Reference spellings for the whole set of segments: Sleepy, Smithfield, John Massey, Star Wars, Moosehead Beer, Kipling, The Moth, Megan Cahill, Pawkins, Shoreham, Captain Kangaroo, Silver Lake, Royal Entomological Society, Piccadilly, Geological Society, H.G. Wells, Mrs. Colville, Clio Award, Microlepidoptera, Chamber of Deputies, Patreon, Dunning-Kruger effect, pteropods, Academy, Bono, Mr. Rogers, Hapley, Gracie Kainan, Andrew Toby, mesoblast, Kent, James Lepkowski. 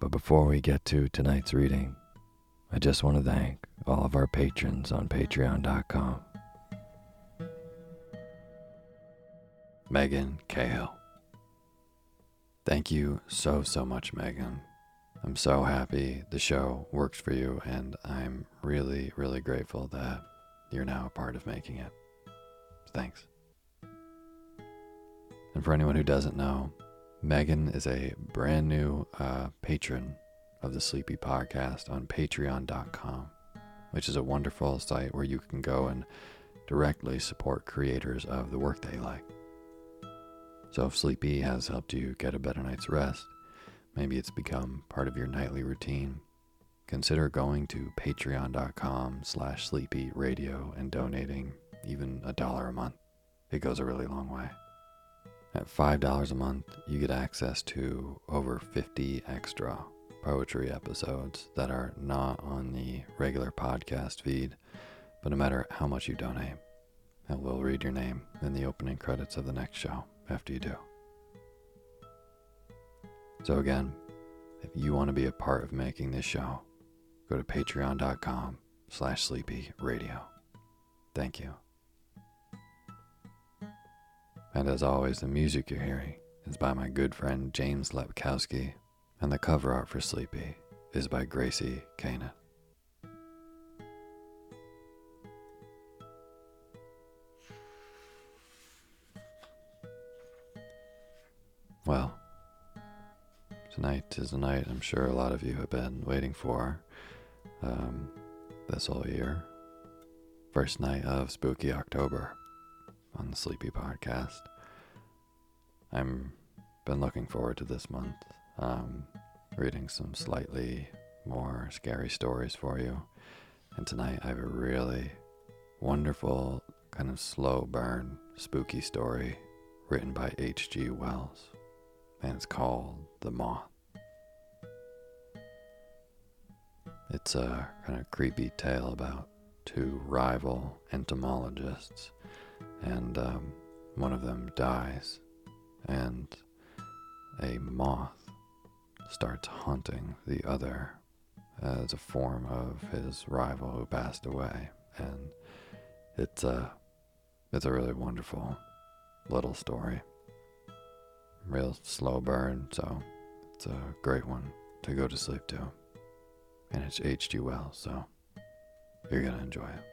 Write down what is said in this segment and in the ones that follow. But before we get to tonight's reading, I just want to thank all of our patrons on Patreon.com. Megan Cahill. Thank you so much, Megan. I'm so happy the show works for you, and I'm really grateful that you're now a part of making it. Thanks. And for anyone who doesn't know, Megan is a brand new patron of the Sleepy Podcast on Patreon.com, which is a wonderful site where you can go and directly support creators of the work they like. So if Sleepy has helped you get a better night's rest, maybe it's become part of your nightly routine, consider going to patreon.com/sleepyradio and donating even $1 a month. It goes a really long way. At $5 a month, you get access to over 50 extra poetry episodes that are not on the regular podcast feed, but no matter how much you donate, I will read your name in the opening credits of the next show after you do. So again, if you want to be a part of making this show, go to patreon.com/sleepyradio. Thank you. And as always, the music you're hearing is by my good friend James Lepkowski, and the cover art for Sleepy is by Gracie Kainan. Well, tonight is the night I'm sure a lot of you have been waiting for this whole year. First night of Spooky October on the Sleepy Podcast. I've been looking forward to this month, reading some slightly more scary stories for you. And tonight I have a really wonderful, kind of slow burn spooky story written by H.G. Wells. And it's called The Moth. It's a kind of creepy tale about two rival entomologists, and one of them dies, and a moth starts haunting the other as a form of his rival who passed away. And it's a really wonderful little story. Real slow burn, so it's a great one to go to sleep to. And it's H.G. Wells, so you're going to enjoy it.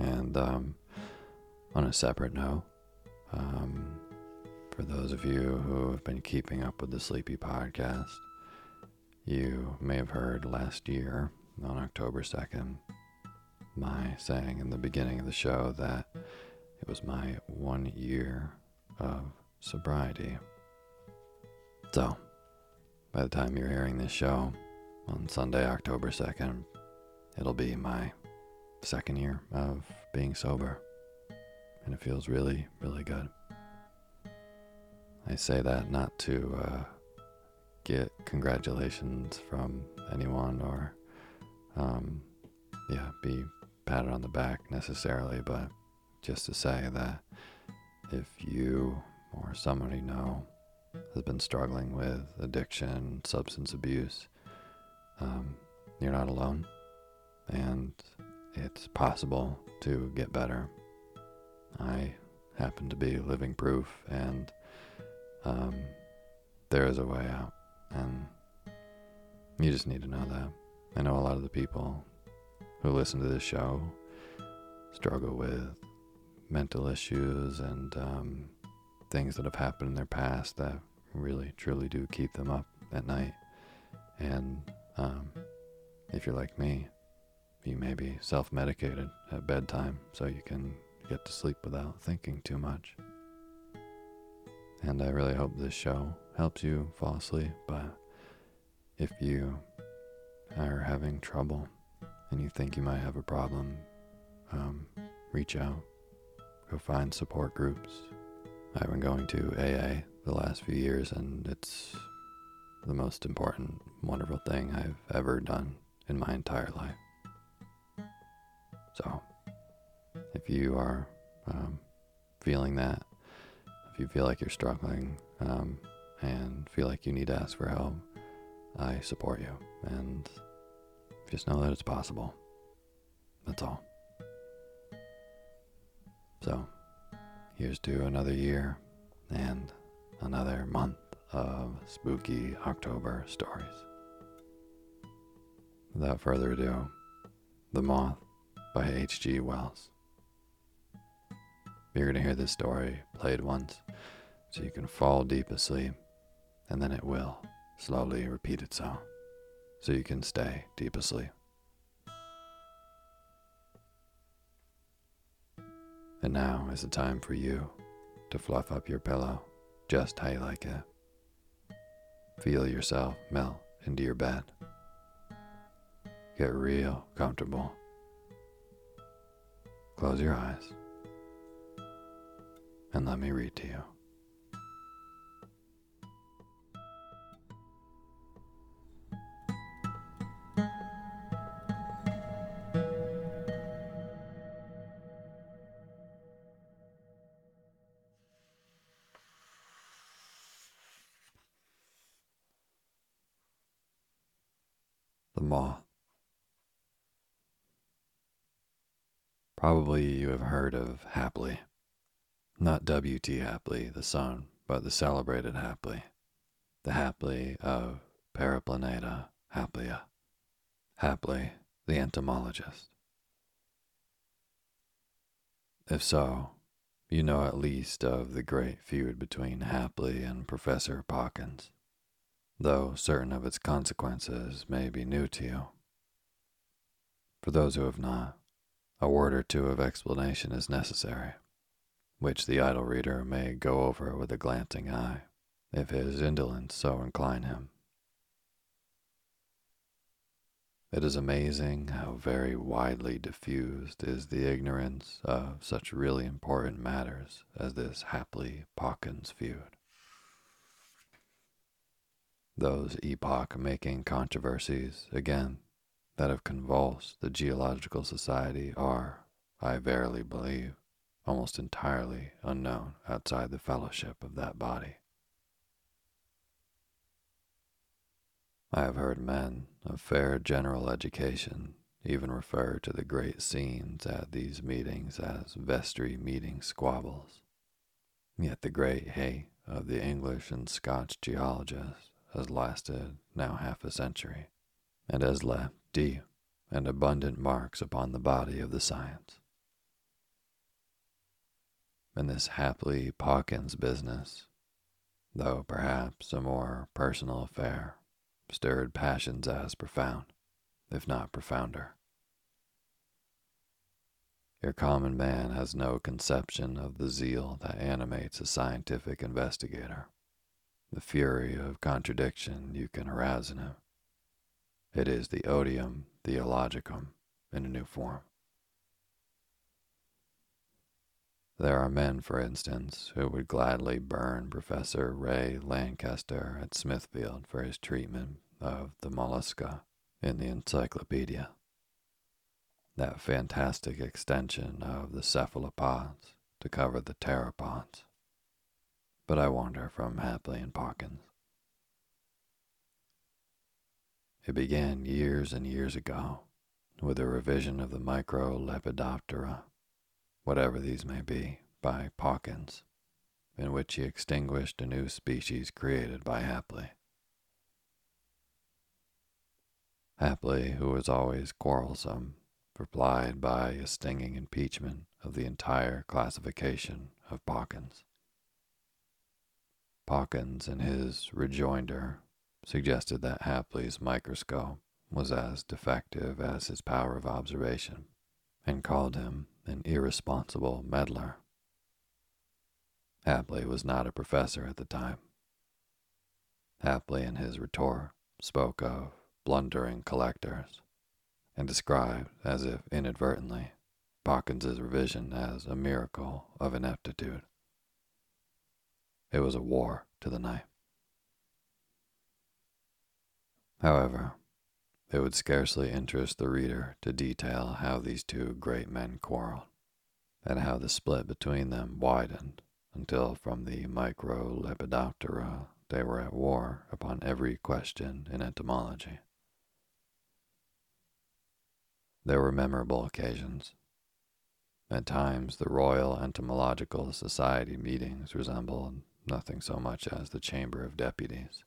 And on a separate note, for those of you who have been keeping up with the Sleepy Podcast, you may have heard last year, on October 2nd, my saying in the beginning of the show that it was my 1 year of sobriety. So, by the time you're hearing this show, on Sunday, October 2nd, it'll be my 2nd year of being sober. And it feels really, really good. I say that not to get congratulations from anyone or, be patted on the back necessarily, but just to say that if you or someone you know has been struggling with addiction, substance abuse, you're not alone, and it's possible to get better. I happen to be living proof, and there is a way out, and you just need to know that. I know a lot of the people who listen to this show struggle with mental issues and things that have happened in their past that really truly do keep them up at night. And if you're like me, you may be self-medicated at bedtime so you can get to sleep without thinking too much. And I really hope this show helps you fall asleep, but if you are having trouble and you think you might have a problem, reach out. Go find support groups. I've been going to AA the last few years, and it's the most important, wonderful thing I've ever done in my entire life. So, if you are feeling that, if you feel like you're struggling and feel like you need to ask for help, I support you. And just know that it's possible. That's all. So, here's to another year and another month of spooky October stories. Without further ado, The Moth by H.G. Wells. You're going to hear this story played once, so you can fall deep asleep, and then it will slowly repeat itself, so you can stay deep asleep. And now is the time for you to fluff up your pillow just how you like it. Feel yourself melt into your bed. Get real comfortable. Close your eyes and let me read to you. The Moth. Probably you have heard of Hapley. Not W.T. Hapley, the son, but the celebrated Hapley. The Hapley of Paraplaneta Happlia. Hapley, the entomologist. If so, you know at least of the great feud between Hapley and Professor Pawkins, though certain of its consequences may be new to you. For those who have not, a word or two of explanation is necessary, which the idle reader may go over with a glancing eye, if his indolence so incline him. It is amazing how very widely diffused is the ignorance of such really important matters as this Hapley-Pawkins feud. Those epoch-making controversies, again, that have convulsed the Geological Society are, I verily believe, almost entirely unknown outside the fellowship of that body. I have heard men of fair general education even refer to the great scenes at these meetings as vestry meeting squabbles, yet the great hate of the English and Scotch geologists has lasted now half a century, and has left deep and abundant marks upon the body of the science. In this Hapley Pawkins business, though perhaps a more personal affair, stirred passions as profound, if not profounder. Your common man has no conception of the zeal that animates a scientific investigator, the fury of contradiction you can arouse in him. It is the odium theologicum in a new form. There are men, for instance, who would gladly burn Professor Ray Lancaster at Smithfield for his treatment of the mollusca in the encyclopedia, that fantastic extension of the cephalopods to cover the pteropods. But I wander from Hapley and Pawkins. It began years and years ago with a revision of the Microlepidoptera, whatever these may be, by Pawkins, in which he extinguished a new species created by Hapley. Hapley, who was always quarrelsome, replied by a stinging impeachment of the entire classification of Pawkins. Pawkins, in his rejoinder, suggested that Hapley's microscope was as defective as his power of observation, and called him an irresponsible meddler. Hapley was not a professor at the time. Hapley, in his retort, spoke of blundering collectors, and described, as if inadvertently, Pawkins's revision as a miracle of ineptitude. It was a war to the knife. However, it would scarcely interest the reader to detail how these two great men quarreled, and how the split between them widened until from the Microlepidoptera they were at war upon every question in entomology. There were memorable occasions. At times, the Royal Entomological Society meetings resembled nothing so much as the Chamber of Deputies.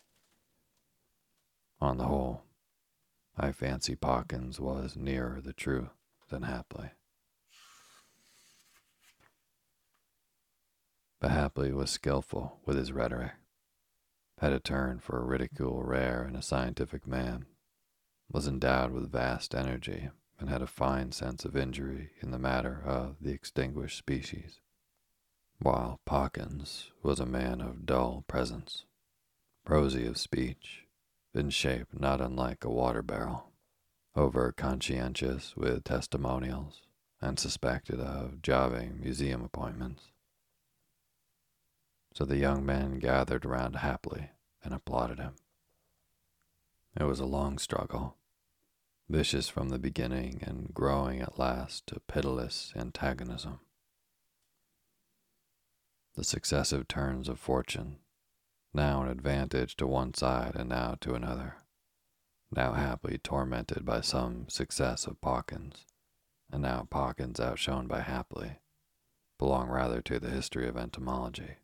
On the whole, I fancy Pawkins was nearer the truth than Hapley. But Hapley was skillful with his rhetoric, had a turn for a ridicule rare in a scientific man, was endowed with vast energy, and had a fine sense of injury in the matter of the extinguished species, while Pawkins was a man of dull presence, rosy of speech, in shape not unlike a water barrel, over-conscientious with testimonials, and suspected of jobbing museum appointments. So the young men gathered round Hapley and applauded him. It was a long struggle, vicious from the beginning and growing at last to pitiless antagonism. The successive turns of fortune, now an advantage to one side and now to another, now Hapley tormented by some success of Pawkins, and now Pawkins outshone by Hapley, belong rather to the history of entomology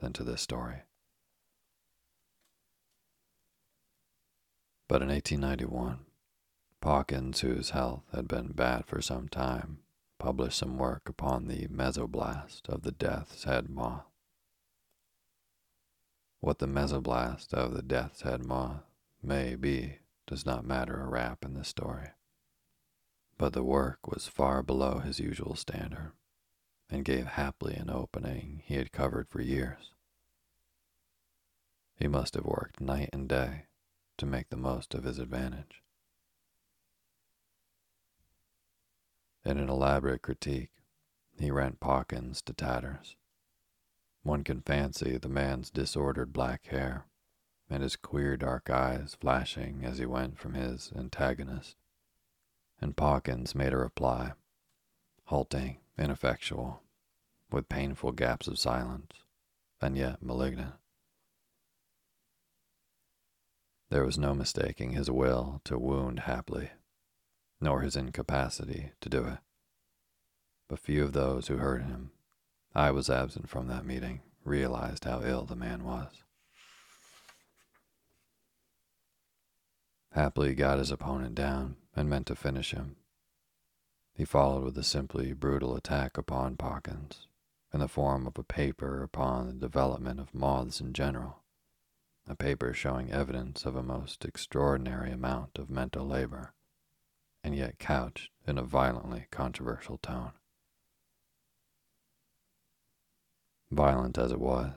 than to this story. But in 1891, Pawkins, whose health had been bad for some time, published some work upon the mesoblast of the death's head moth. What the mesoblast of the death's head moth may be does not matter a rap in this story, but the work was far below his usual standard, and gave Hapley an opening he had covered for years. He must have worked night and day to make the most of his advantage. In an elaborate critique, he rent Pawkins to tatters. One can fancy the man's disordered black hair and his queer dark eyes flashing as he went from his antagonist. And Pawkins made a reply, halting, ineffectual, with painful gaps of silence, and yet malignant. There was no mistaking his will to wound Hapley, nor his incapacity to do it. But few of those who heard him, I was absent from that meeting, realized how ill the man was. Hapley got his opponent down and meant to finish him. He followed with a simply brutal attack upon Pawkins, in the form of a paper upon the development of moths in general, a paper showing evidence of a most extraordinary amount of mental labor, and yet couched in a violently controversial tone. Violent as it was,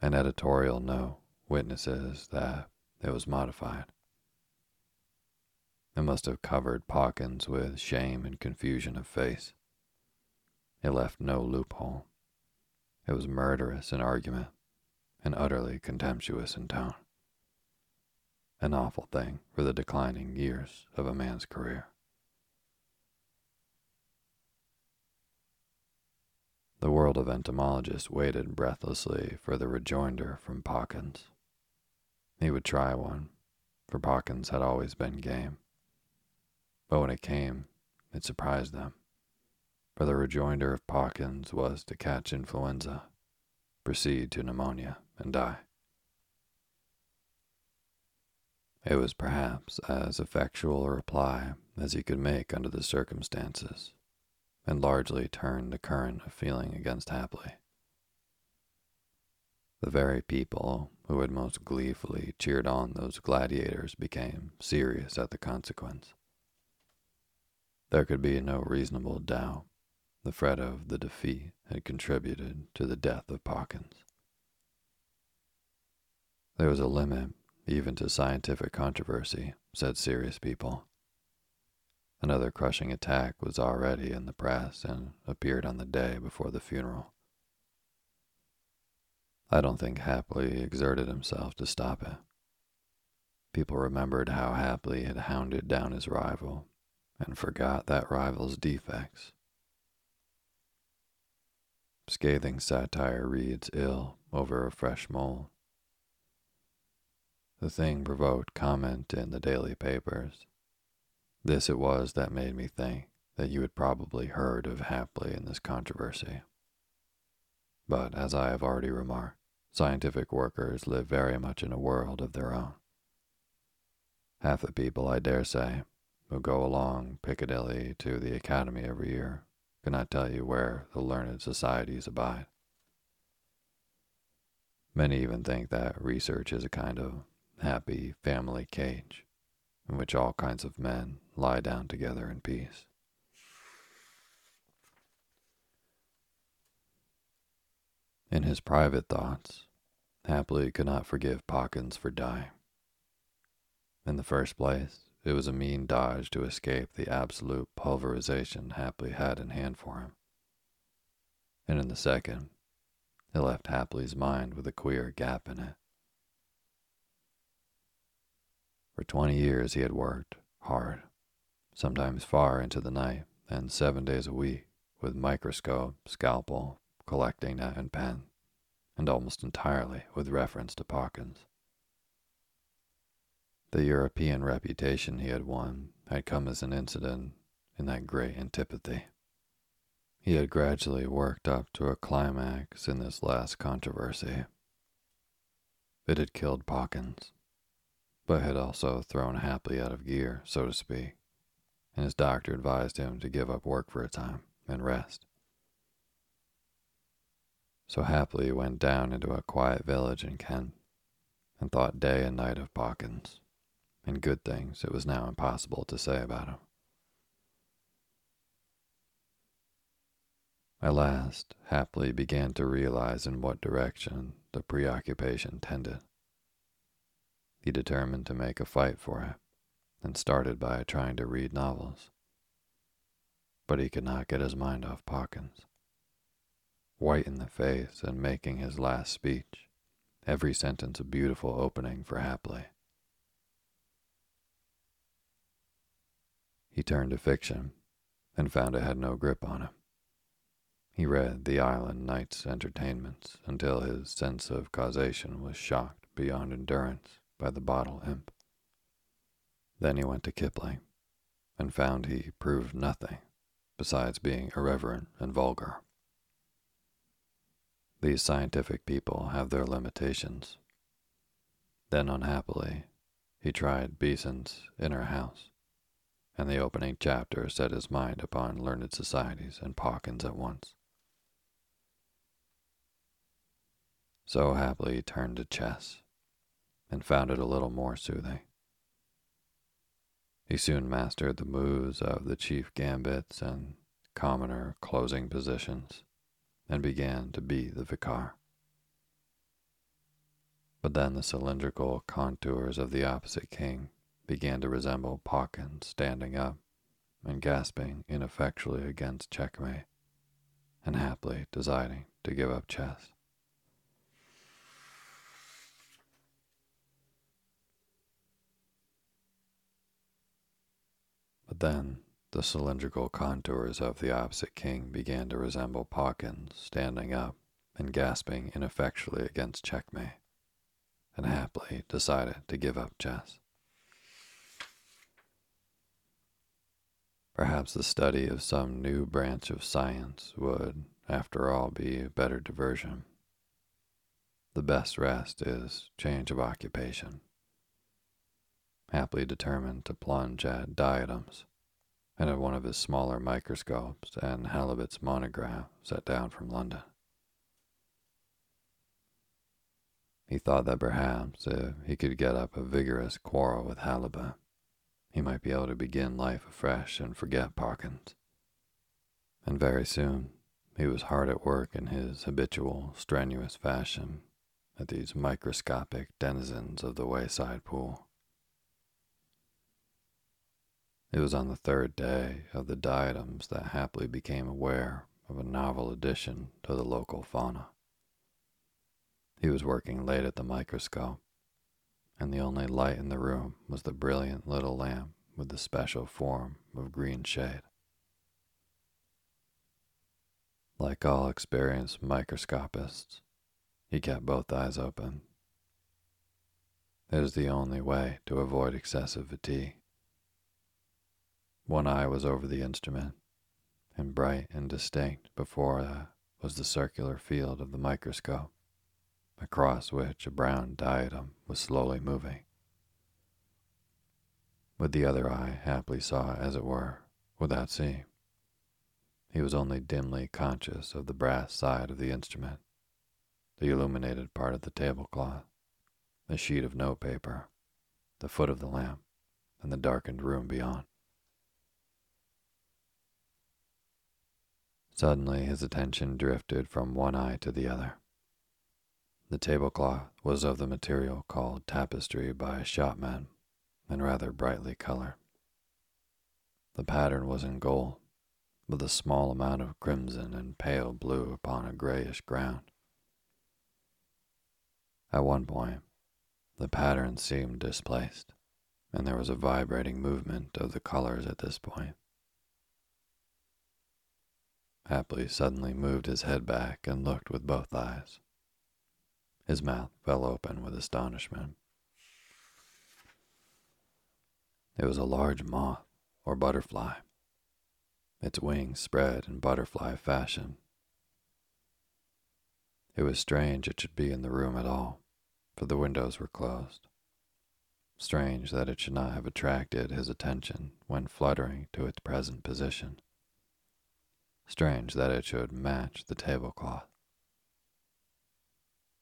an editorial note witnesses that it was modified. It must have covered Pawkins with shame and confusion of face. It left no loophole. It was murderous in argument and utterly contemptuous in tone. An awful thing for the declining years of a man's career. The world of entomologists waited breathlessly for the rejoinder from Pawkins. He would try one, for Pawkins had always been game. But when it came, it surprised them, for the rejoinder of Pawkins was to catch influenza, proceed to pneumonia, and die. It was perhaps as effectual a reply as he could make under the circumstances, and largely turned the current of feeling against Hapley. The very people who had most gleefully cheered on those gladiators became serious at the consequence. There could be no reasonable doubt the fret of the defeat had contributed to the death of Pawkins. There was a limit even to scientific controversy, said serious people. Another crushing attack was already in the press and appeared on the day before the funeral. I don't think Hapley exerted himself to stop it. People remembered how Hapley had hounded down his rival and forgot that rival's defects. Scathing satire reads ill over a fresh mole. The thing provoked comment in the daily papers. This it was that made me think that you had probably heard of Hapley in this controversy. But as I have already remarked, scientific workers live very much in a world of their own. Half the people, I dare say, who go along Piccadilly to the Academy every year cannot tell you where the learned societies abide. Many even think that research is a kind of happy family cage in which all kinds of men lie down together in peace. In his private thoughts, Hapley could not forgive Pawkins for dying. In the first place, it was a mean dodge to escape the absolute pulverization Hapley had in hand for him. And in the second, it left Hapley's mind with a queer gap in it. For 20 years he had worked hard, sometimes far into the night and 7 days a week, with microscope, scalpel, collecting net and pen, and almost entirely with reference to Pawkins. The European reputation he had won had come as an incident in that great antipathy. He had gradually worked up to a climax in this last controversy. It had killed Pawkins, but had also thrown Hapley out of gear, so to speak, and his doctor advised him to give up work for a time and rest. So Hapley went down into a quiet village in Kent and thought day and night of Pawkins, and good things it was now impossible to say about him. At last, Hapley began to realize in what direction the preoccupation tended. He determined to make a fight for it, and started by trying to read novels. But he could not get his mind off Pawkins. White in the face and making his last speech, every sentence a beautiful opening for Hapley. He turned to fiction, and found it had no grip on him. He read The Island Night's Entertainments until his sense of causation was shocked beyond endurance by the bottle imp. Then he went to Kipling, and found he proved nothing besides being irreverent and vulgar. These scientific people have their limitations. Then unhappily, he tried Beeson's Inner House, and the opening chapter set his mind upon learned societies and Pawkins at once. So happily he turned to chess, and found it a little more soothing. He soon mastered the moves of the chief gambits and commoner closing positions, and began to be the vicar. But then the cylindrical contours of the opposite king began to resemble Pawkins standing up and gasping ineffectually against checkmate, and happily deciding to give up chess. Then the cylindrical contours of the opposite king began to resemble Pawkins standing up and gasping ineffectually against checkmate, and happily decided to give up chess. Perhaps the study of some new branch of science would, after all, be a better diversion. The best rest is change of occupation. Happily determined to plunge at diatoms, and at one of his smaller microscopes and Halibut's monograph set down from London. He thought that perhaps if he could get up a vigorous quarrel with Halibut, he might be able to begin life afresh and forget Pawkins. And very soon, he was hard at work in his habitual, strenuous fashion at these microscopic denizens of the wayside pool. It was on the third day of the diatoms that Hapley became aware of a novel addition to the local fauna. He was working late at the microscope, and the only light in the room was the brilliant little lamp with the special form of green shade. Like all experienced microscopists, he kept both eyes open. It is the only way to avoid excessive fatigue. One eye was over the instrument, and bright and distinct before that was the circular field of the microscope, across which a brown diatom was slowly moving. With the other eye, Hapley saw, as it were, without seeing. He was only dimly conscious of the brass side of the instrument, the illuminated part of the tablecloth, the sheet of notepaper, the foot of the lamp, and the darkened room beyond. Suddenly his attention drifted from one eye to the other. The tablecloth was of the material called tapestry by a shopman, and rather brightly colored. The pattern was in gold, with a small amount of crimson and pale blue upon a grayish ground. At one point, the pattern seemed displaced, and there was a vibrating movement of the colors at this point. Hapley suddenly moved his head back and looked with both eyes. His mouth fell open with astonishment. It was a large moth, or butterfly. Its wings spread in butterfly fashion. It was strange it should be in the room at all, for the windows were closed. Strange that it should not have attracted his attention when fluttering to its present position. Strange that it should match the tablecloth.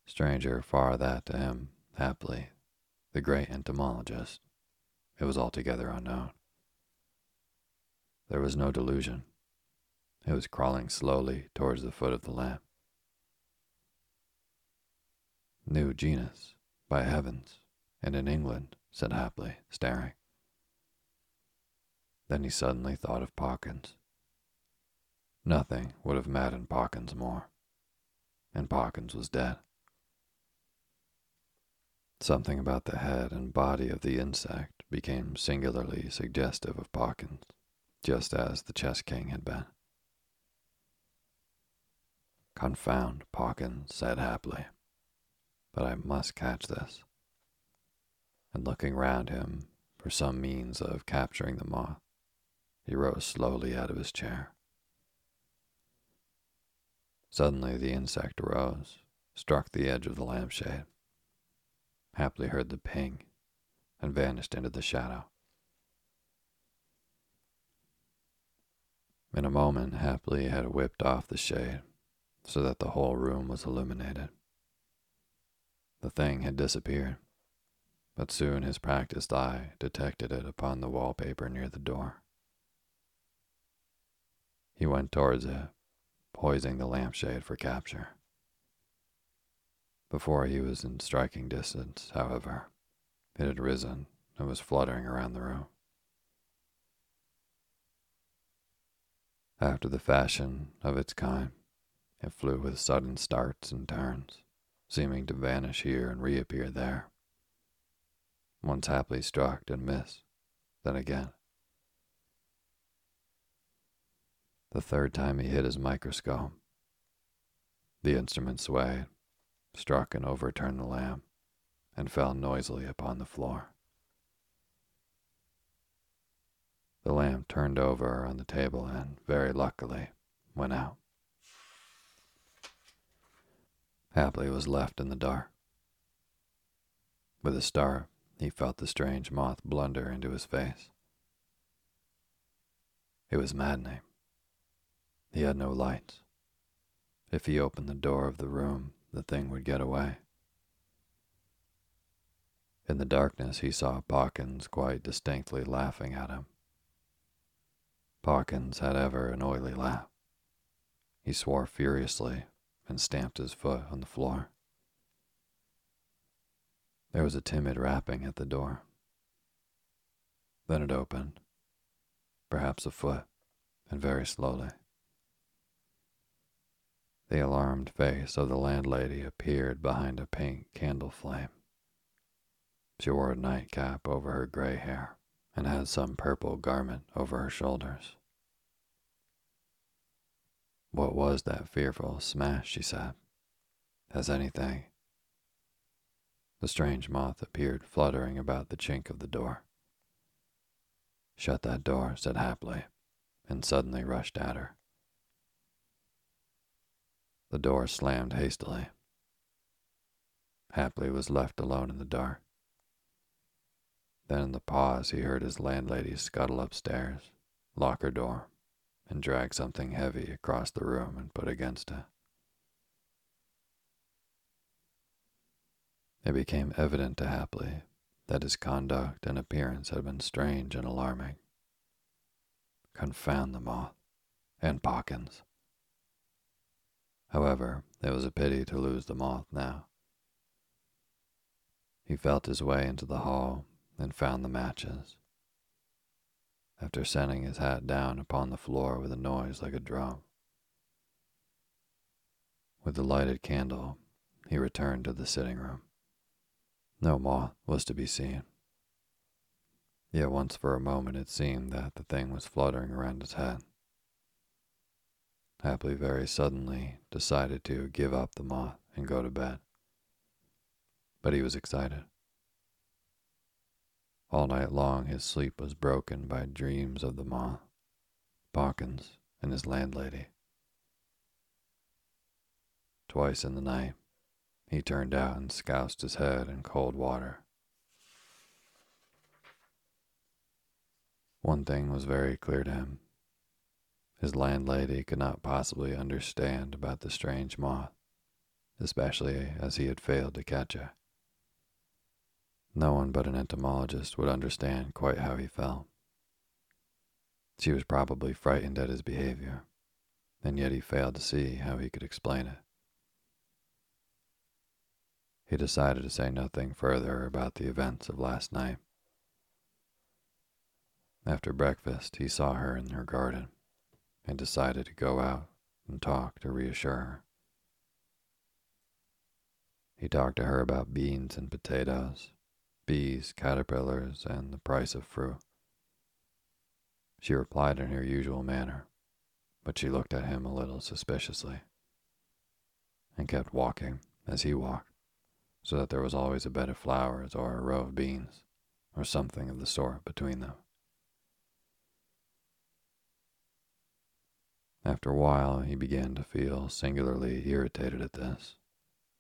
Stranger far that to him, Hapley, the great entomologist, it was altogether unknown. There was no delusion. It was crawling slowly towards the foot of the lamp. New genus, by heavens, and in England, said Hapley, staring. Then he suddenly thought of Pawkins. Nothing would have maddened Pawkins more, and Pawkins was dead. Something about the head and body of the insect became singularly suggestive of Pawkins, just as the chess king had been. Confound Pawkins, said Hapley. But I must catch this. And looking round him for some means of capturing the moth, he rose slowly out of his chair. Suddenly the insect arose, struck the edge of the lampshade. Hapley heard the ping, and vanished into the shadow. In a moment, Hapley had whipped off the shade, so that the whole room was illuminated. The thing had disappeared, but soon his practiced eye detected it upon the wallpaper near the door. He went towards it, poising the lampshade for capture. Before he was in striking distance, however, it had risen and was fluttering around the room. After the fashion of its kind, it flew with sudden starts and turns, seeming to vanish here and reappear there. Once Hapley struck and missed, then again. The third time he hit his microscope. The instrument swayed, struck and overturned the lamp, and fell noisily upon the floor. The lamp turned over on the table and, very luckily, went out. Hapley was left in the dark. With a start, he felt the strange moth blunder into his face. It was maddening. He had no lights. If he opened the door of the room, the thing would get away. In the darkness, he saw Pawkins quite distinctly laughing at him. Pawkins had ever an oily laugh. He swore furiously and stamped his foot on the floor. There was a timid rapping at the door. Then it opened, perhaps a foot, and very slowly. The alarmed face of the landlady appeared behind a pink candle flame. She wore a nightcap over her gray hair and had some purple garment over her shoulders. What was that fearful smash, she said. Has anything? The strange moth appeared fluttering about the chink of the door. Shut that door, said Hapley, and suddenly rushed at her. The door slammed hastily. Hapley was left alone in the dark. Then in the pause he heard his landlady scuttle upstairs, lock her door, and drag something heavy across the room and put against it. It became evident to Hapley that his conduct and appearance had been strange and alarming. Confound the moth, and Pawkins. However, it was a pity to lose the moth now, He felt his way into the hall and found the matches. After setting his hat down upon the floor with a noise like a drum. With the lighted candle, he returned to the sitting room. No moth was to be seen. Yet once for a moment it seemed that the thing was fluttering around his head. Hapley very suddenly decided to give up the moth and go to bed. But he was excited. All night long his sleep was broken by dreams of the moth, Pawkins, and his landlady. Twice in the night, he turned out and scoused his head in cold water. One thing was very clear to him. His landlady could not possibly understand about the strange moth, especially as he had failed to catch her. No one but an entomologist would understand quite how he felt. She was probably frightened at his behavior, and yet he failed to see how he could explain it. He decided to say nothing further about the events of last night. After breakfast, he saw her in her garden and decided to go out and talk to reassure her. He talked to her about beans and potatoes, bees, caterpillars, and the price of fruit. She replied in her usual manner, but she looked at him a little suspiciously and kept walking as he walked, so that there was always a bed of flowers or a row of beans or something of the sort between them. After a while, he began to feel singularly irritated at this,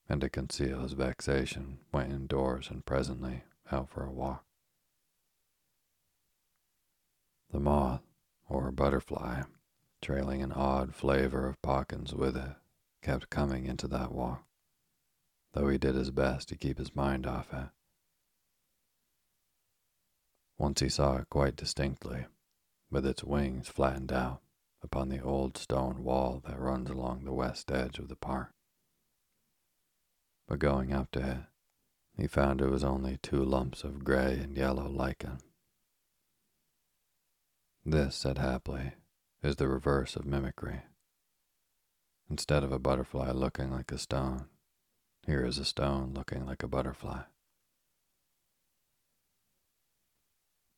and to conceal his vexation, went indoors and presently out for a walk. The moth, or butterfly, trailing an odd flavor of Pawkins with it, kept coming into that walk, though he did his best to keep his mind off it. Once he saw it quite distinctly, with its wings flattened out, upon the old stone wall that runs along the west edge of the park. But going up to it, he found it was only two lumps of gray and yellow lichen. This, said Hapley, is the reverse of mimicry. Instead of a butterfly looking like a stone, here is a stone looking like a butterfly.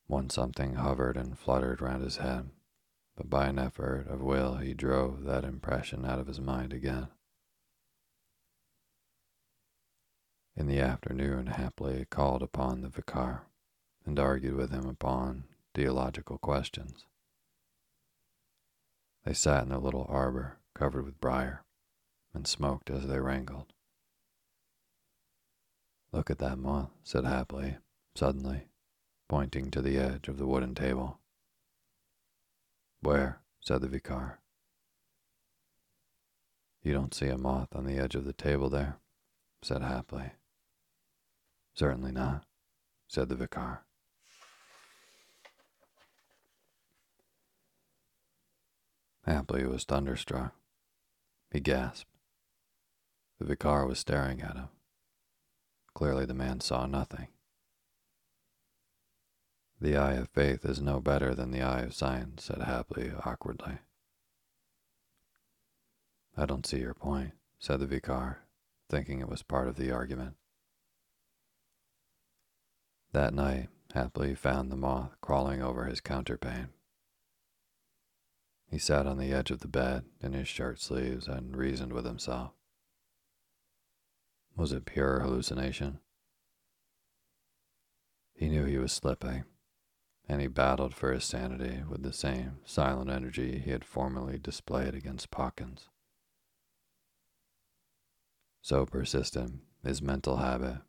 Once something hovered and fluttered round his head, but by an effort of will he drove that impression out of his mind again. In the afternoon, Hapley called upon the vicar and argued with him upon theological questions. They sat in their little arbor covered with briar and smoked as they wrangled. Look at that moth, said Hapley, suddenly, pointing to the edge of the wooden table. Where? Said the vicar. You don't see a moth on the edge of the table there? Said Hapley. Certainly not, said the vicar. Hapley was thunderstruck. He gasped. The vicar was staring at him. Clearly the man saw nothing. The eye of faith is no better than the eye of science, said Hapley awkwardly. I don't see your point, said the vicar, thinking it was part of the argument. That night, Hapley found the moth crawling over his counterpane. He sat on the edge of the bed in his shirt sleeves and reasoned with himself. Was it pure hallucination? He knew he was slipping, and he battled for his sanity with the same silent energy he had formerly displayed against Pawkins. So persistent his mental habit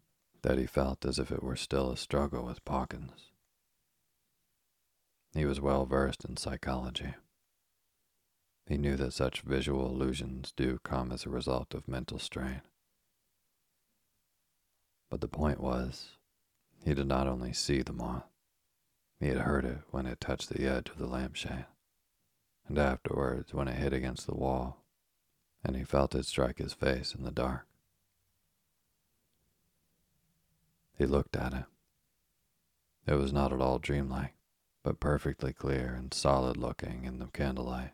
that he felt as if it were still a struggle with Pawkins. He was well versed in psychology. He knew that such visual illusions do come as a result of mental strain. But the point was, he did not only see the moth, he had heard it when it touched the edge of the lampshade, and afterwards when it hit against the wall, and he felt it strike his face in the dark. He looked at it. It was not at all dreamlike, but perfectly clear and solid looking in the candlelight.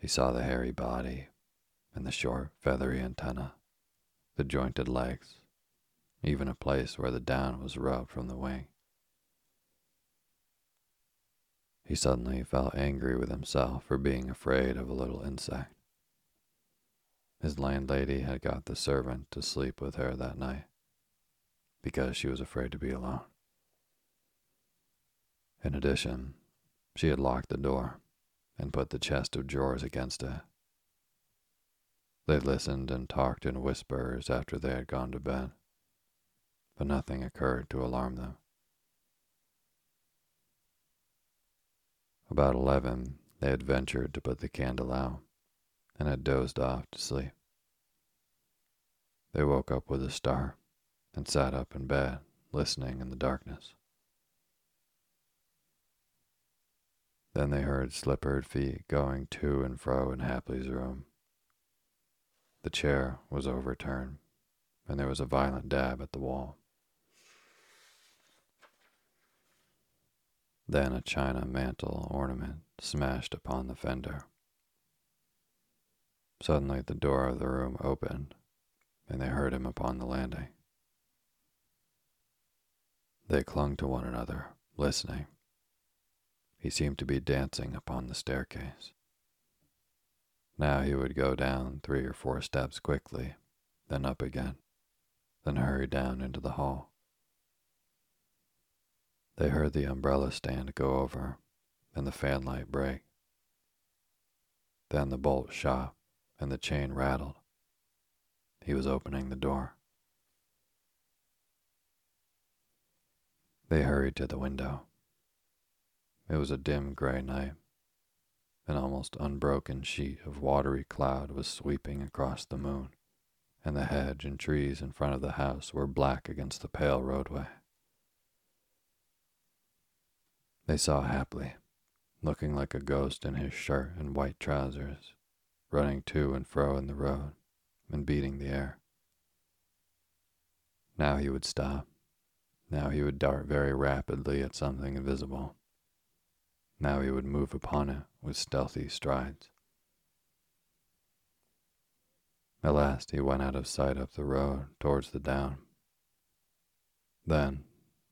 He saw the hairy body and the short, feathery antenna, the jointed legs, even a place where the down was rubbed from the wing. He suddenly felt angry with himself for being afraid of a little insect. His landlady had got the servant to sleep with her that night because she was afraid to be alone. In addition, she had locked the door and put the chest of drawers against it. They listened and talked in whispers after they had gone to bed, but nothing occurred to alarm them. About 11, they had ventured to put the candle out and had dozed off to sleep. They woke up with a start and sat up in bed, listening in the darkness. Then they heard slippered feet going to and fro in Hapley's room. The chair was overturned, and there was a violent dab at the wall. Then a china mantle ornament smashed upon the fender. Suddenly the door of the room opened, and they heard him upon the landing. They clung to one another, listening. He seemed to be dancing upon the staircase. Now he would go down 3 or 4 steps quickly, then up again, then hurry down into the hall. They heard the umbrella stand go over and the fanlight break. Then the bolt shot and the chain rattled. He was opening the door. They hurried to the window. It was a dim gray night. An almost unbroken sheet of watery cloud was sweeping across the moon, and the hedge and trees in front of the house were black against the pale roadway. They saw Hapley, looking like a ghost in his shirt and white trousers, running to and fro in the road and beating the air. Now he would stop. Now he would dart very rapidly at something invisible. Now he would move upon it with stealthy strides. At last he went out of sight up the road towards the down. Then,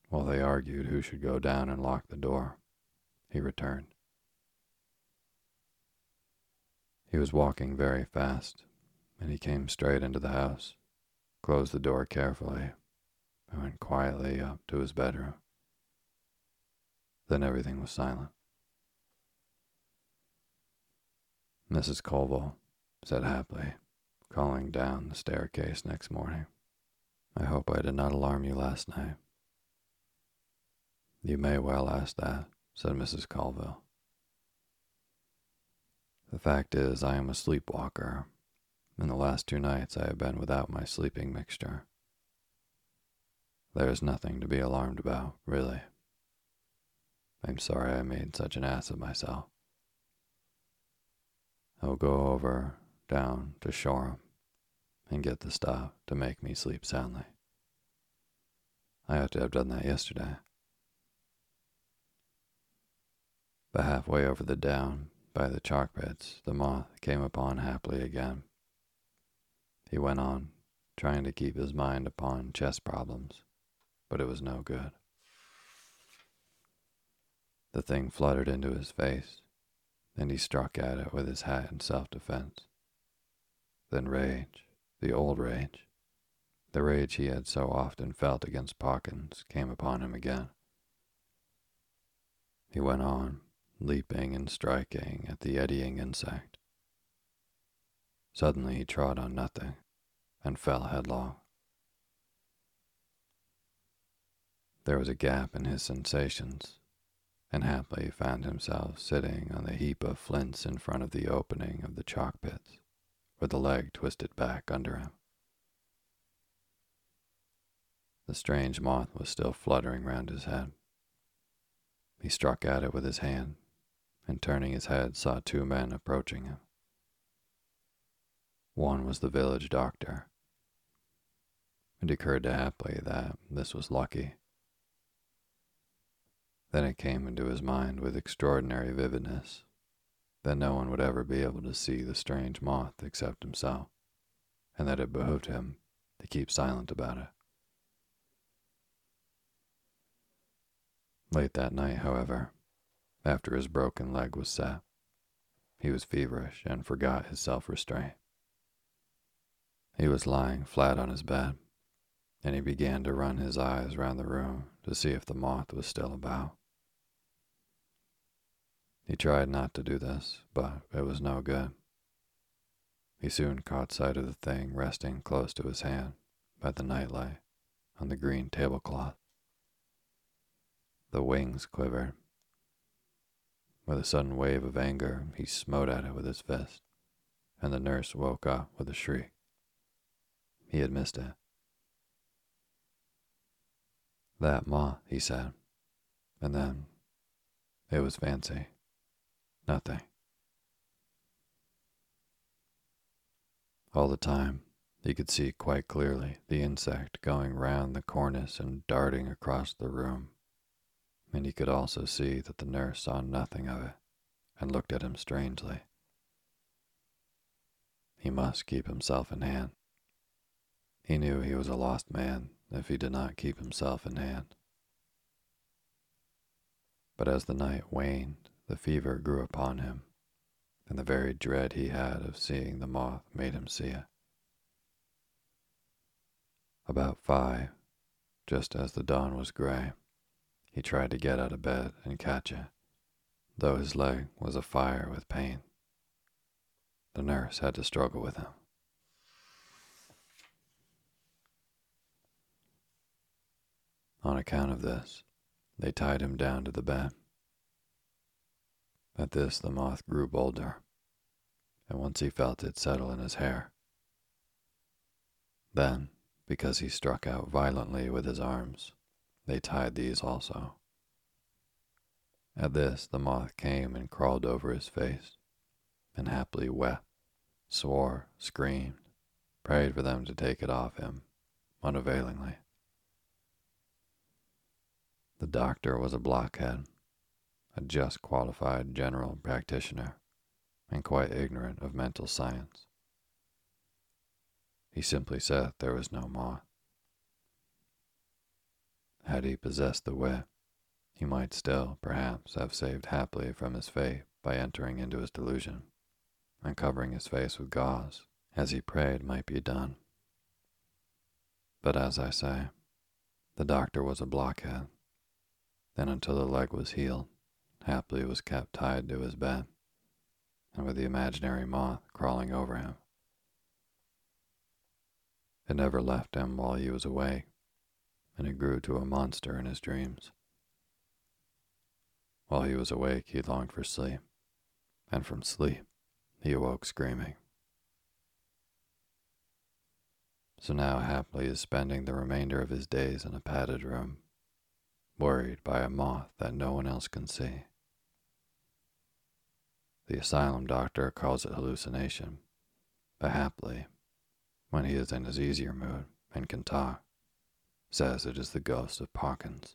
while they argued who should go down and lock the door, he returned. He was walking very fast, and he came straight into the house, closed the door carefully, and went quietly up to his bedroom. Then everything was silent. Mrs. Colville said Hapley, calling down the staircase next morning, "I hope I did not alarm you last night." "You may well ask that," said Mrs. Colville. "The fact is, I am a sleepwalker, and the last 2 nights I have been without my sleeping mixture. There is nothing to be alarmed about, really. I am sorry I made such an ass of myself. I will go over down to Shoreham and get the stuff to make me sleep soundly. I ought to have done that yesterday." But halfway over the down, by the chalk pits, the moth came upon Hapley again. He went on, trying to keep his mind upon chess problems, but it was no good. The thing fluttered into his face, and he struck at it with his hat in self-defense. Then rage, the old rage, the rage he had so often felt against Pawkins, came upon him again. He went on, leaping and striking at the eddying insect. Suddenly he trod on nothing and fell headlong. There was a gap in his sensations, and Hapley found himself sitting on the heap of flints in front of the opening of the chalk pits, with the leg twisted back under him. The strange moth was still fluttering round his head. He struck at it with his hand, and turning his head saw 2 men approaching him. One was the village doctor. It occurred to Hapley that this was lucky. Then it came into his mind with extraordinary vividness that no one would ever be able to see the strange moth except himself, and that it behooved him to keep silent about it. Late that night, however, after his broken leg was set, he was feverish and forgot his self-restraint. He was lying flat on his bed, and he began to run his eyes round the room to see if the moth was still about. He tried not to do this, but it was no good. He soon caught sight of the thing resting close to his hand by the nightlight on the green tablecloth. The wings quivered. With a sudden wave of anger, he smote at it with his fist, and the nurse woke up with a shriek. He had missed it. "That moth," he said, and then, "It was fancy. Nothing." All the time, he could see quite clearly the insect going round the cornice and darting across the room, and he could also see that the nurse saw nothing of it and looked at him strangely. He must keep himself in hand. He knew he was a lost man if he did not keep himself in hand. But as the night waned, the fever grew upon him, and the very dread he had of seeing the moth made him see it. About 5, just as the dawn was gray, he tried to get out of bed and catch it, though his leg was afire with pain. The nurse had to struggle with him. On account of this, they tied him down to the bed. At this, the moth grew bolder, and once he felt it settle in his hair. Then, because he struck out violently with his arms, they tied these also. At this, the moth came and crawled over his face, and Hapley wept, swore, screamed, prayed for them to take it off him, unavailingly. The doctor was a blockhead, a just qualified general practitioner, and quite ignorant of mental science. He simply said there was no moth. Had he possessed the wit, he might still, perhaps, have saved Hapley from his fate by entering into his delusion, and covering his face with gauze, as he prayed might be done. But as I say, the doctor was a blockhead, and until the leg was healed, Hapley was kept tied to his bed, and with the imaginary moth crawling over him. It never left him while he was awake, and it grew to a monster in his dreams. While he was awake, he longed for sleep, and from sleep, he awoke screaming. So now Hapley is spending the remainder of his days in a padded room, worried by a moth that no one else can see. The asylum doctor calls it hallucination, but Hapley, when he is in his easier mood and can talk, says it is the ghost of Pawkins,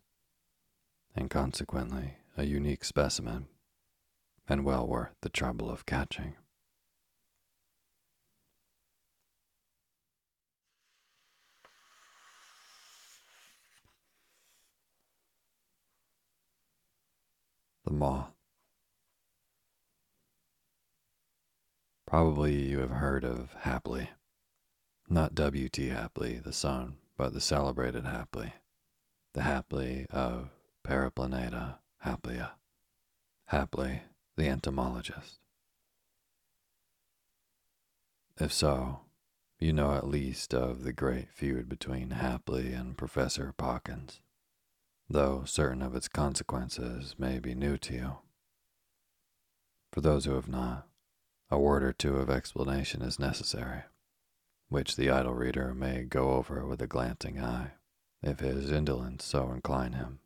and consequently a unique specimen, and well worth the trouble of catching. The Moth. Probably you have heard of Hapley, not W.T. Hapley, the son, but the celebrated Hapley, the Hapley of Paraplaneta Happlia, Hapley the entomologist. If so, you know at least of the great feud between Hapley and Professor Pawkins, though certain of its consequences may be new to you. For those who have not, a word or two of explanation is necessary, which the idle reader may go over with a glancing eye, if his indolence so incline him.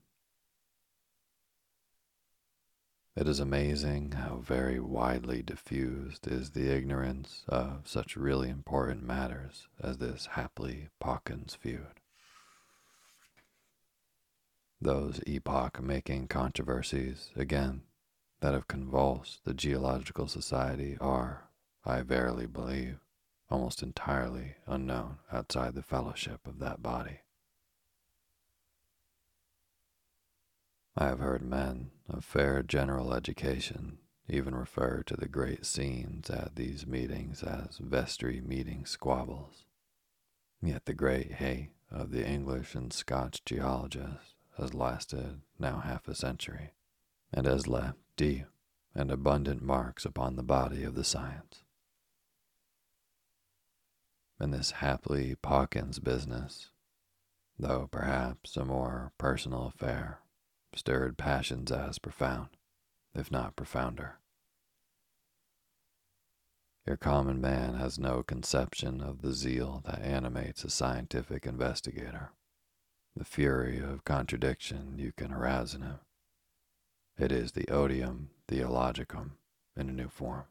It is amazing how very widely diffused is the ignorance of such really important matters as this Hapley-Pawkins feud. Those epoch-making controversies, again, that have convulsed the Geological Society are, I verily believe, almost entirely unknown outside the fellowship of that body. I have heard men of fair general education even refer to the great scenes at these meetings as vestry meeting squabbles. Yet the great hate of the English and Scotch geologists has lasted now 50 years, and has left deep and abundant marks upon the body of the science. In this Hapley-Pawkins business, though perhaps a more personal affair, stirred passions as profound, if not profounder. Your common man has no conception of the zeal that animates a scientific investigator, the fury of contradiction you can arouse in him. It is the odium theologicum in a new form.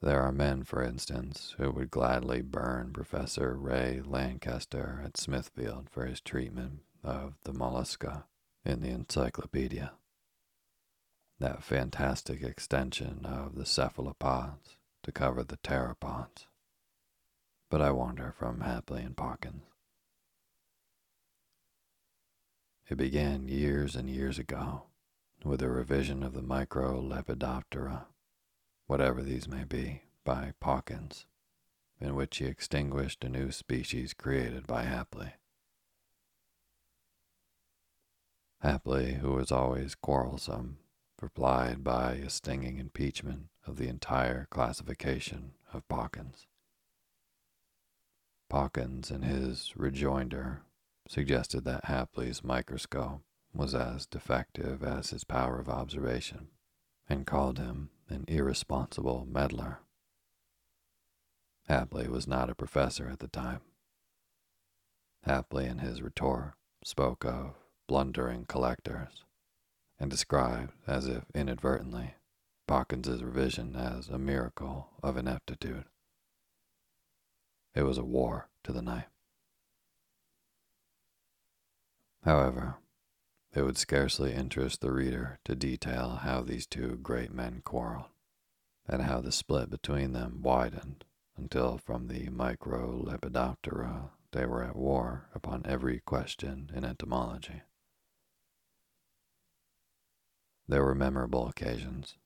There are men, for instance, who would gladly burn Professor Ray Lancaster at Smithfield for his treatment of the mollusca in the encyclopedia, that fantastic extension of the cephalopods to cover the pteropods. But I wander from Hapley and Pawkins. It began years and years ago with a revision of the Microlepidoptera, whatever these may be, by Pawkins, in which he extinguished a new species created by Hapley. Hapley, who was always quarrelsome, replied by a stinging impeachment of the entire classification of Pawkins. Pawkins, in his rejoinder, suggested that Hapley's microscope was as defective as his power of observation, and called him an irresponsible meddler. Hapley was not a professor at the time. Hapley in his retort spoke of blundering collectors and described, as if inadvertently, Pawkins's revision as a miracle of ineptitude. It was a war to the knife. However, it would scarcely interest the reader to detail how these two great men quarreled, and how the split between them widened until from the Microlepidoptera they were at war upon every question in entomology. There were memorable occasions.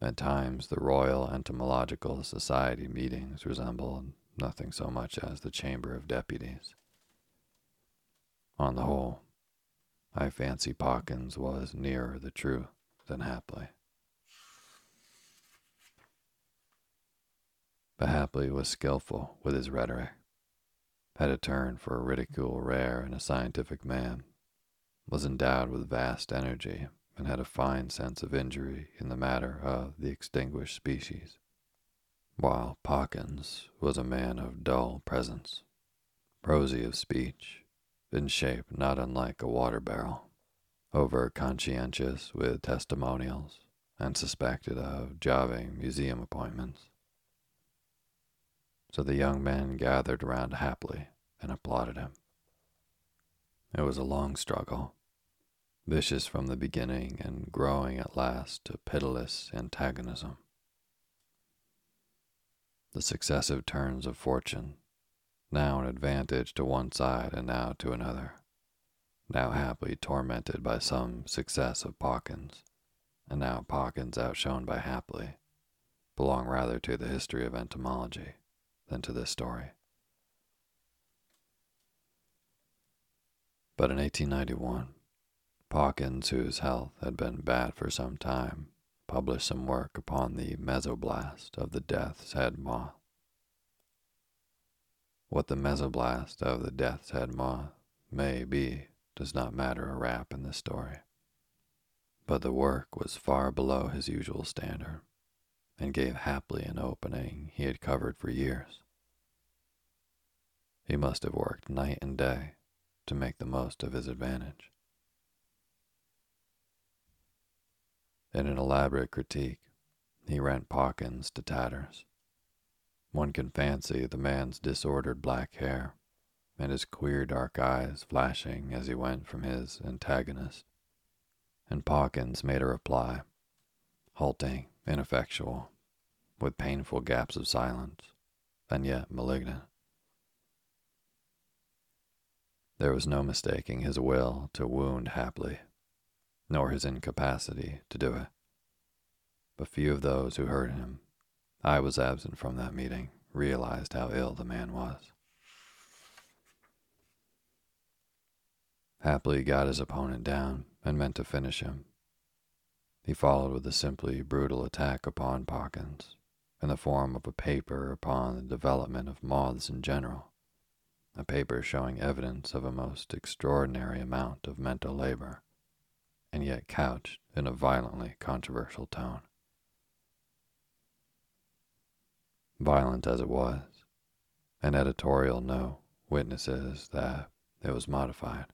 At times the Royal Entomological Society meetings resembled nothing so much as the Chamber of Deputies. On the whole, I fancy Pawkins was nearer the truth than Hapley. But Hapley was skillful with his rhetoric, had a turn for a ridicule rare in a scientific man, was endowed with vast energy, and had a fine sense of injury in the matter of the extinguished species, while Pawkins was a man of dull presence, prosy of speech, in shape not unlike a water barrel, over-conscientious with testimonials, and suspected of jobbing museum appointments. So the young men gathered round Hapley and applauded him. It was a long struggle, vicious from the beginning and growing at last to pitiless antagonism. The successive turns of fortune, now an advantage to one side and now to another, now Hapley tormented by some success of Pawkins, and now Pawkins outshone by Hapley, belong rather to the history of entomology than to this story. But in 1891, Pawkins, whose health had been bad for some time, published some work upon the mesoblast of the death's head moth. What the mesoblast of the death's head moth may be does not matter a rap in this story, but the work was far below his usual standard and gave Hapley an opening he had covered for years. He must have worked night and day to make the most of his advantage. In an elaborate critique, he rent Pawkins to tatters. One can fancy the man's disordered black hair and his queer dark eyes flashing as he went from his antagonist. And Pawkins made a reply, halting, ineffectual, with painful gaps of silence, and yet malignant. There was no mistaking his will to wound Hapley, nor his incapacity to do it. But few of those who heard him, I was absent from that meeting, realized how ill the man was. Hapley got his opponent down and meant to finish him. He followed with a simply brutal attack upon Pawkins, in the form of a paper upon the development of moths in general, a paper showing evidence of a most extraordinary amount of mental labor, and yet couched in a violently controversial tone. Violent as it was, an editorial note witnesses that it was modified.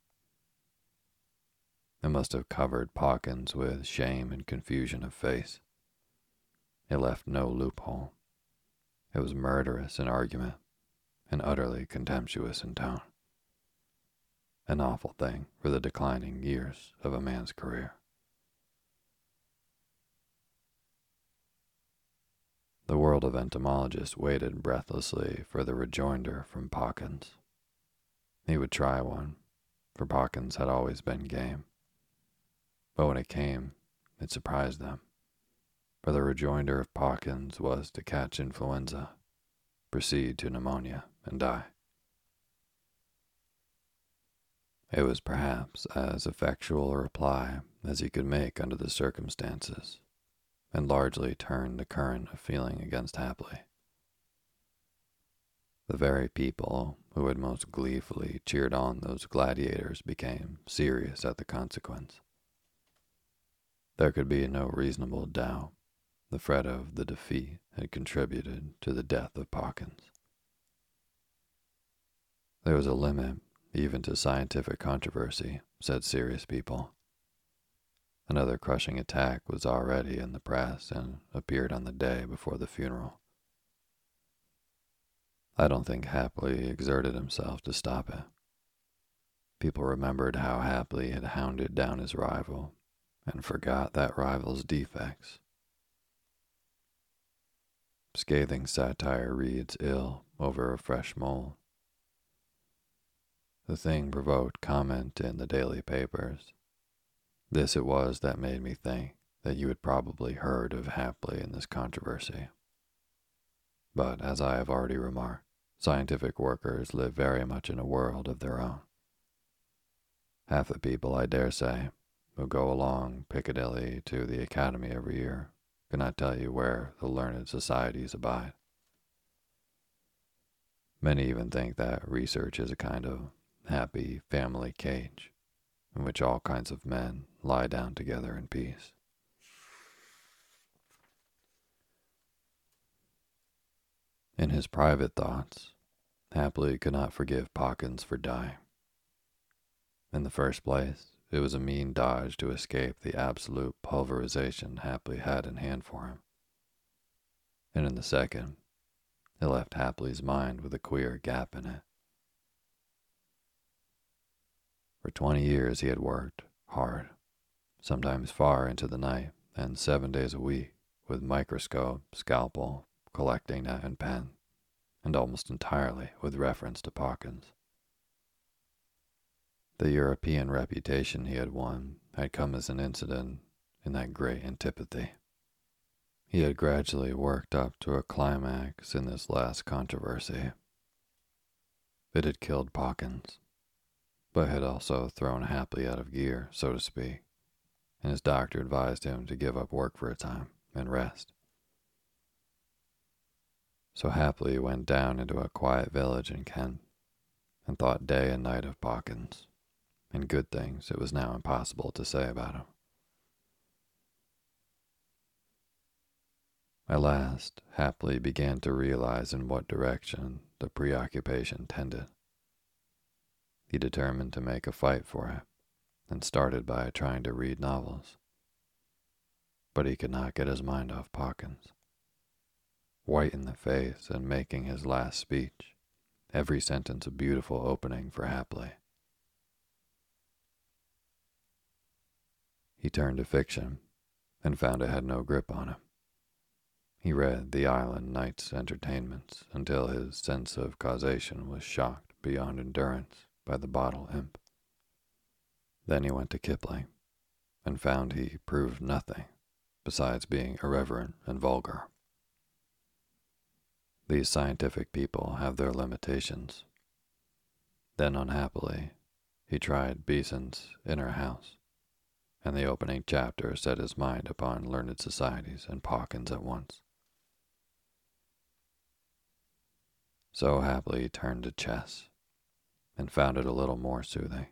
It must have covered Pawkins with shame and confusion of face. It left no loophole. It was murderous in argument and utterly contemptuous in tone. An awful thing for the declining years of a man's career. The world of entomologists waited breathlessly for the rejoinder from Pawkins. He would try one, for Pawkins had always been game. But when it came, it surprised them, for the rejoinder of Pawkins was to catch influenza, proceed to pneumonia, and die. It was perhaps as effectual a reply as he could make under the circumstances, and largely turned the current of feeling against Hapley. The very people who had most gleefully cheered on those gladiators became serious at the consequence. There could be no reasonable doubt the fret of the defeat had contributed to the death of Pawkins. There was a limit even to scientific controversy, said serious people. Another crushing attack was already in the press and appeared on the day before the funeral. I don't think Hapley exerted himself to stop it. People remembered how Hapley had hounded down his rival and forgot that rival's defects. Scathing satire reads ill over a fresh mole. The thing provoked comment in the daily papers. This it was that made me think that you had probably heard of Hapley in this controversy. But as I have already remarked, scientific workers live very much in a world of their own. Half the people, I dare say, who go along Piccadilly to the Academy every year cannot tell you where the learned societies abide. Many even think that research is a kind of happy family cage in which all kinds of men lie down together in peace. In his private thoughts, Hapley could not forgive Pawkins for dying. In the first place, it was a mean dodge to escape the absolute pulverization Hapley had in hand for him. And in the second, it left Hapley's mind with a queer gap in it. For 20 years he had worked hard, sometimes far into the night and 7 days a week, with microscope, scalpel, collecting net and pen, and almost entirely with reference to Pawkins. The European reputation he had won had come as an incident in that great antipathy. He had gradually worked up to a climax in this last controversy. It had killed Pawkins, but had also thrown Hapley out of gear, so to speak, and his doctor advised him to give up work for a time and rest. So Hapley went down into a quiet village in Kent and thought day and night of Pawkins, and good things it was now impossible to say about him. At last, Hapley began to realize in what direction the preoccupation tended. He determined to make a fight for it, and started by trying to read novels. but he could not get his mind off Pawkins. White in the face and making his last speech, every sentence a beautiful opening for Hapley. He turned to fiction and found it had no grip on him. He read The Island Night's Entertainments until his sense of causation was shocked beyond endurance by the bottle imp. Then he went to Kipling and found he proved nothing besides being irreverent and vulgar. These scientific people have their limitations. Then unhappily, he tried Beeson's Inner House, and the opening chapter set his mind upon learned societies and Pawkins at once. So Hapley he turned to chess, and found it a little more soothing.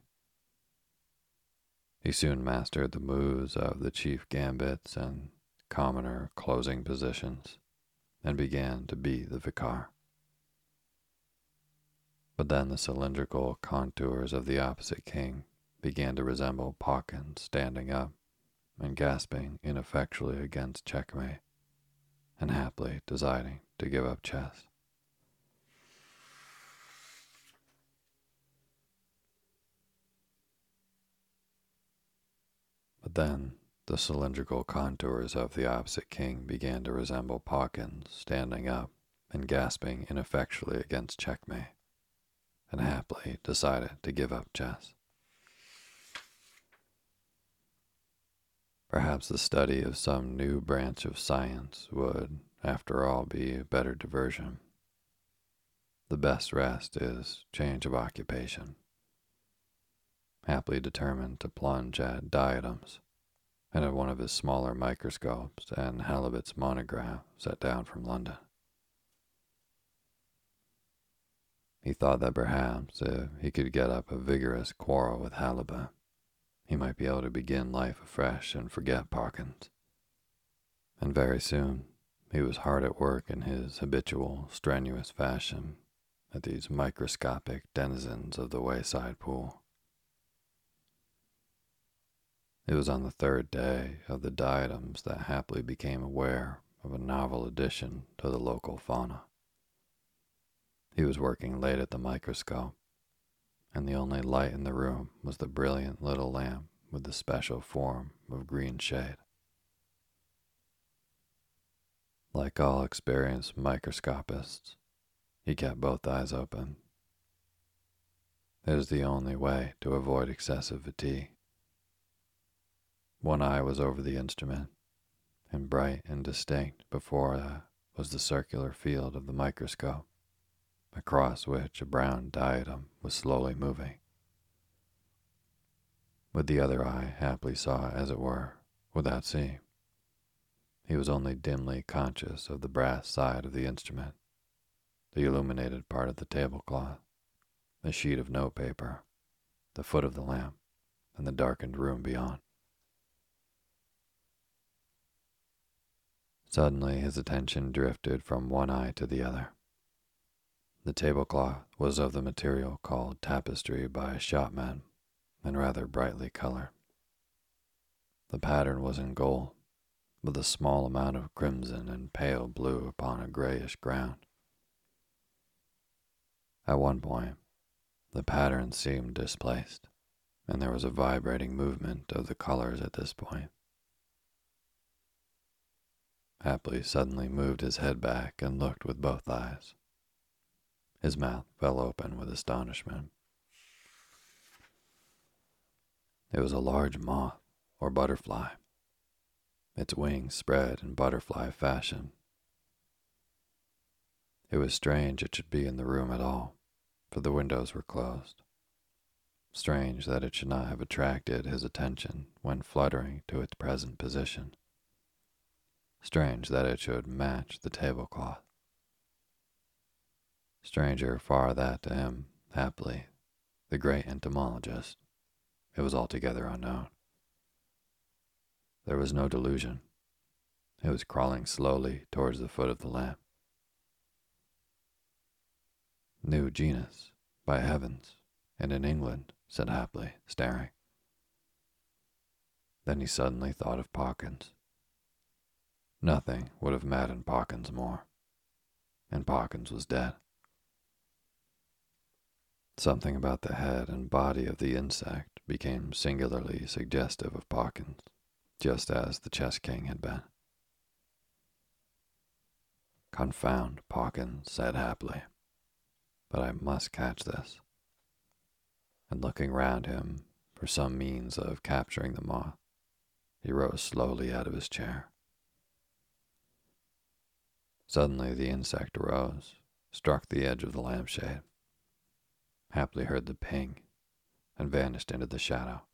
He soon mastered the moves of the chief gambits and commoner closing positions, and began to be the vicar. But then the cylindrical contours of the opposite king began to resemble Pawkins standing up and gasping ineffectually against checkmate, and Hapley deciding to give up chess. But then the cylindrical contours of the opposite king began to resemble Pawkins standing up and gasping ineffectually against checkmate, and Hapley decided to give up chess. Perhaps the study of some new branch of science would, after all, be a better diversion. The best rest is change of occupation. Hapley determined to plunge at diatoms, and at one of his smaller microscopes and Halibut's monograph set down from London. He thought that perhaps if he could get up a vigorous quarrel with Halibut, he might be able to begin life afresh and forget Pawkins. And very soon, he was hard at work in his habitual, strenuous fashion at these microscopic denizens of the wayside pool. It was on the third day of the diatoms that Hapley became aware of a novel addition to the local fauna. He was working late at the microscope, and the only light in the room was the brilliant little lamp with the special form of green shade. Like all experienced microscopists, he kept both eyes open. It was the only way to avoid excessive fatigue. One eye was over the instrument, and bright and distinct before that was the circular field of the microscope, across which a brown diatom was slowly moving. With the other eye, Hapley saw, as it were, without seeing. He was only dimly conscious of the brass side of the instrument, the illuminated part of the tablecloth, the sheet of notepaper, the foot of the lamp, and the darkened room beyond. Suddenly his attention drifted from one eye to the other. The tablecloth was of the material called tapestry by a shopman, and rather brightly colored. The pattern was in gold, with a small amount of crimson and pale blue upon a grayish ground. At one point, the pattern seemed displaced, and there was a vibrating movement of the colors at this point. Hapley suddenly moved his head back and looked with both eyes. His mouth fell open with astonishment. It was a large moth, or butterfly, its wings spread in butterfly fashion. It was strange it should be in the room at all, for the windows were closed. Strange that it should not have attracted his attention when fluttering to its present position. Strange that it should match the tablecloth. Stranger far that to him, Hapley, the great entomologist, it was altogether unknown. There was no delusion. It was crawling slowly towards the foot of the lamp. New genus, by heavens, and in England, said Hapley, staring. Then he suddenly thought of Pawkins, Nothing would have maddened Pawkins more. And Pawkins was dead. Something about the head and body of the insect became singularly suggestive of Pawkins, just as the chess king had been. "Confound," Pawkins said happily, "but I must catch this." And looking round him for some means of capturing the moth, he rose slowly out of his chair. Suddenly the insect arose, struck the edge of the lampshade. Hapley heard the ping and vanished into the shadow.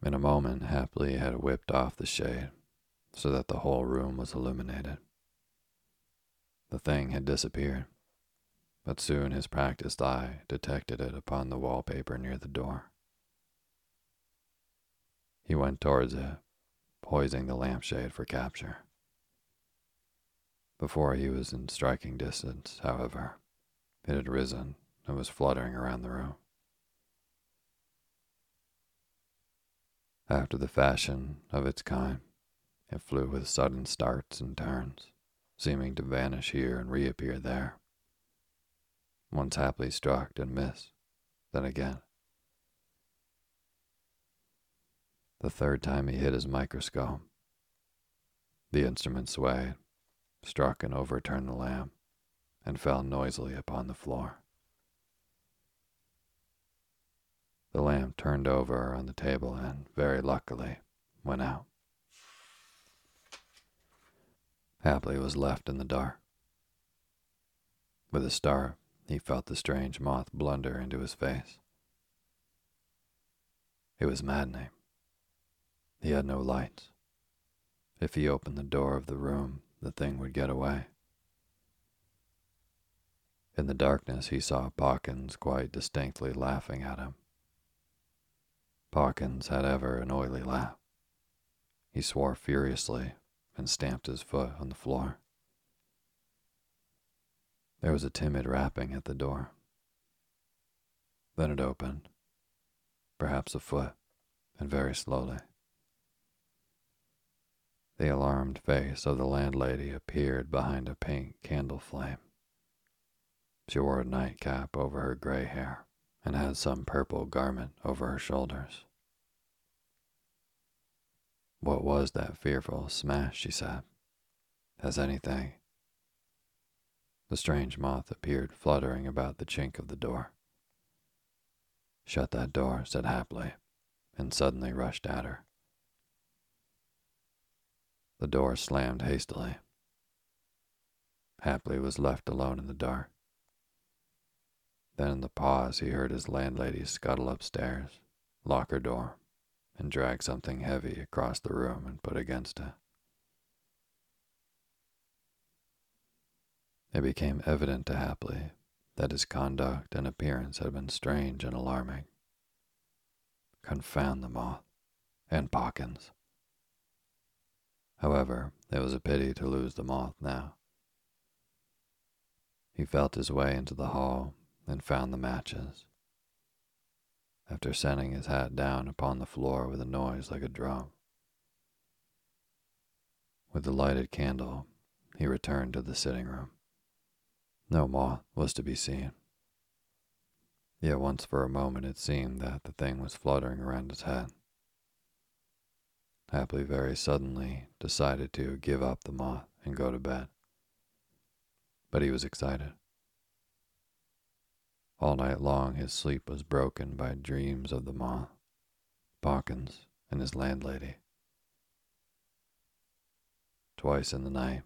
In a moment, Hapley had whipped off the shade so that the whole room was illuminated. The thing had disappeared, but soon his practiced eye detected it upon the wallpaper near the door. He went towards it, poising the lampshade for capture. Before he was in striking distance, however, it had risen and was fluttering around the room. After the fashion of its kind, it flew with sudden starts and turns, seeming to vanish here and reappear there. Once Hapley struck and missed, then again. The third time he hit his microscope. The instrument swayed, struck and overturned the lamp, and fell noisily upon the floor. The lamp turned over on the table and, very luckily, went out. Hapley was left in the dark. With a start, he felt the strange moth blunder into his face. It was maddening. He had no lights. If he opened the door of the room, the thing would get away. In the darkness, he saw Pawkins quite distinctly laughing at him. Pawkins had ever an oily laugh. He swore furiously and stamped his foot on the floor. There was a timid rapping at the door. Then it opened, perhaps a foot, and very slowly. The alarmed face of the landlady appeared behind a pink candle flame. She wore a nightcap over her gray hair and had some purple garment over her shoulders. "What was that fearful smash?" she said. "Has anything—" The strange moth appeared fluttering about the chink of the door. "Shut that door," said Hapley, and suddenly rushed at her. The door slammed hastily. Hapley was left alone in the dark. Then in the pause he heard his landlady scuttle upstairs, lock her door, and drag something heavy across the room and put against it. It became evident to Hapley that his conduct and appearance had been strange and alarming. Confound the moth and Pawkins. However, it was a pity to lose the moth now. He felt his way into the hall and found the matches. After sending his hat down upon the floor with a noise like a drum. With the lighted candle, he returned to the sitting room. No moth was to be seen. Yet once for a moment it seemed that the thing was fluttering around his head. Hapley very suddenly decided to give up the moth and go to bed. But he was excited. All night long his sleep was broken by dreams of the moth, Pawkins, and his landlady. Twice in the night,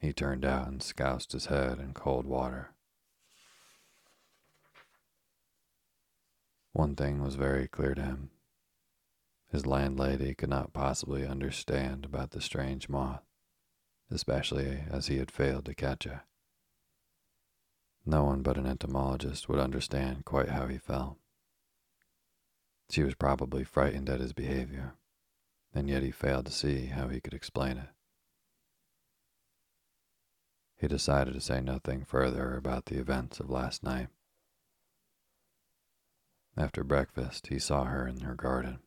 he turned out and scoused his head in cold water. One thing was very clear to him. His landlady could not possibly understand about the strange moth, especially as he had failed to catch her. No one but an entomologist would understand quite how he felt. She was probably frightened at his behavior, and yet he failed to see how he could explain it. He decided to say nothing further about the events of last night. After breakfast, he saw her in her garden.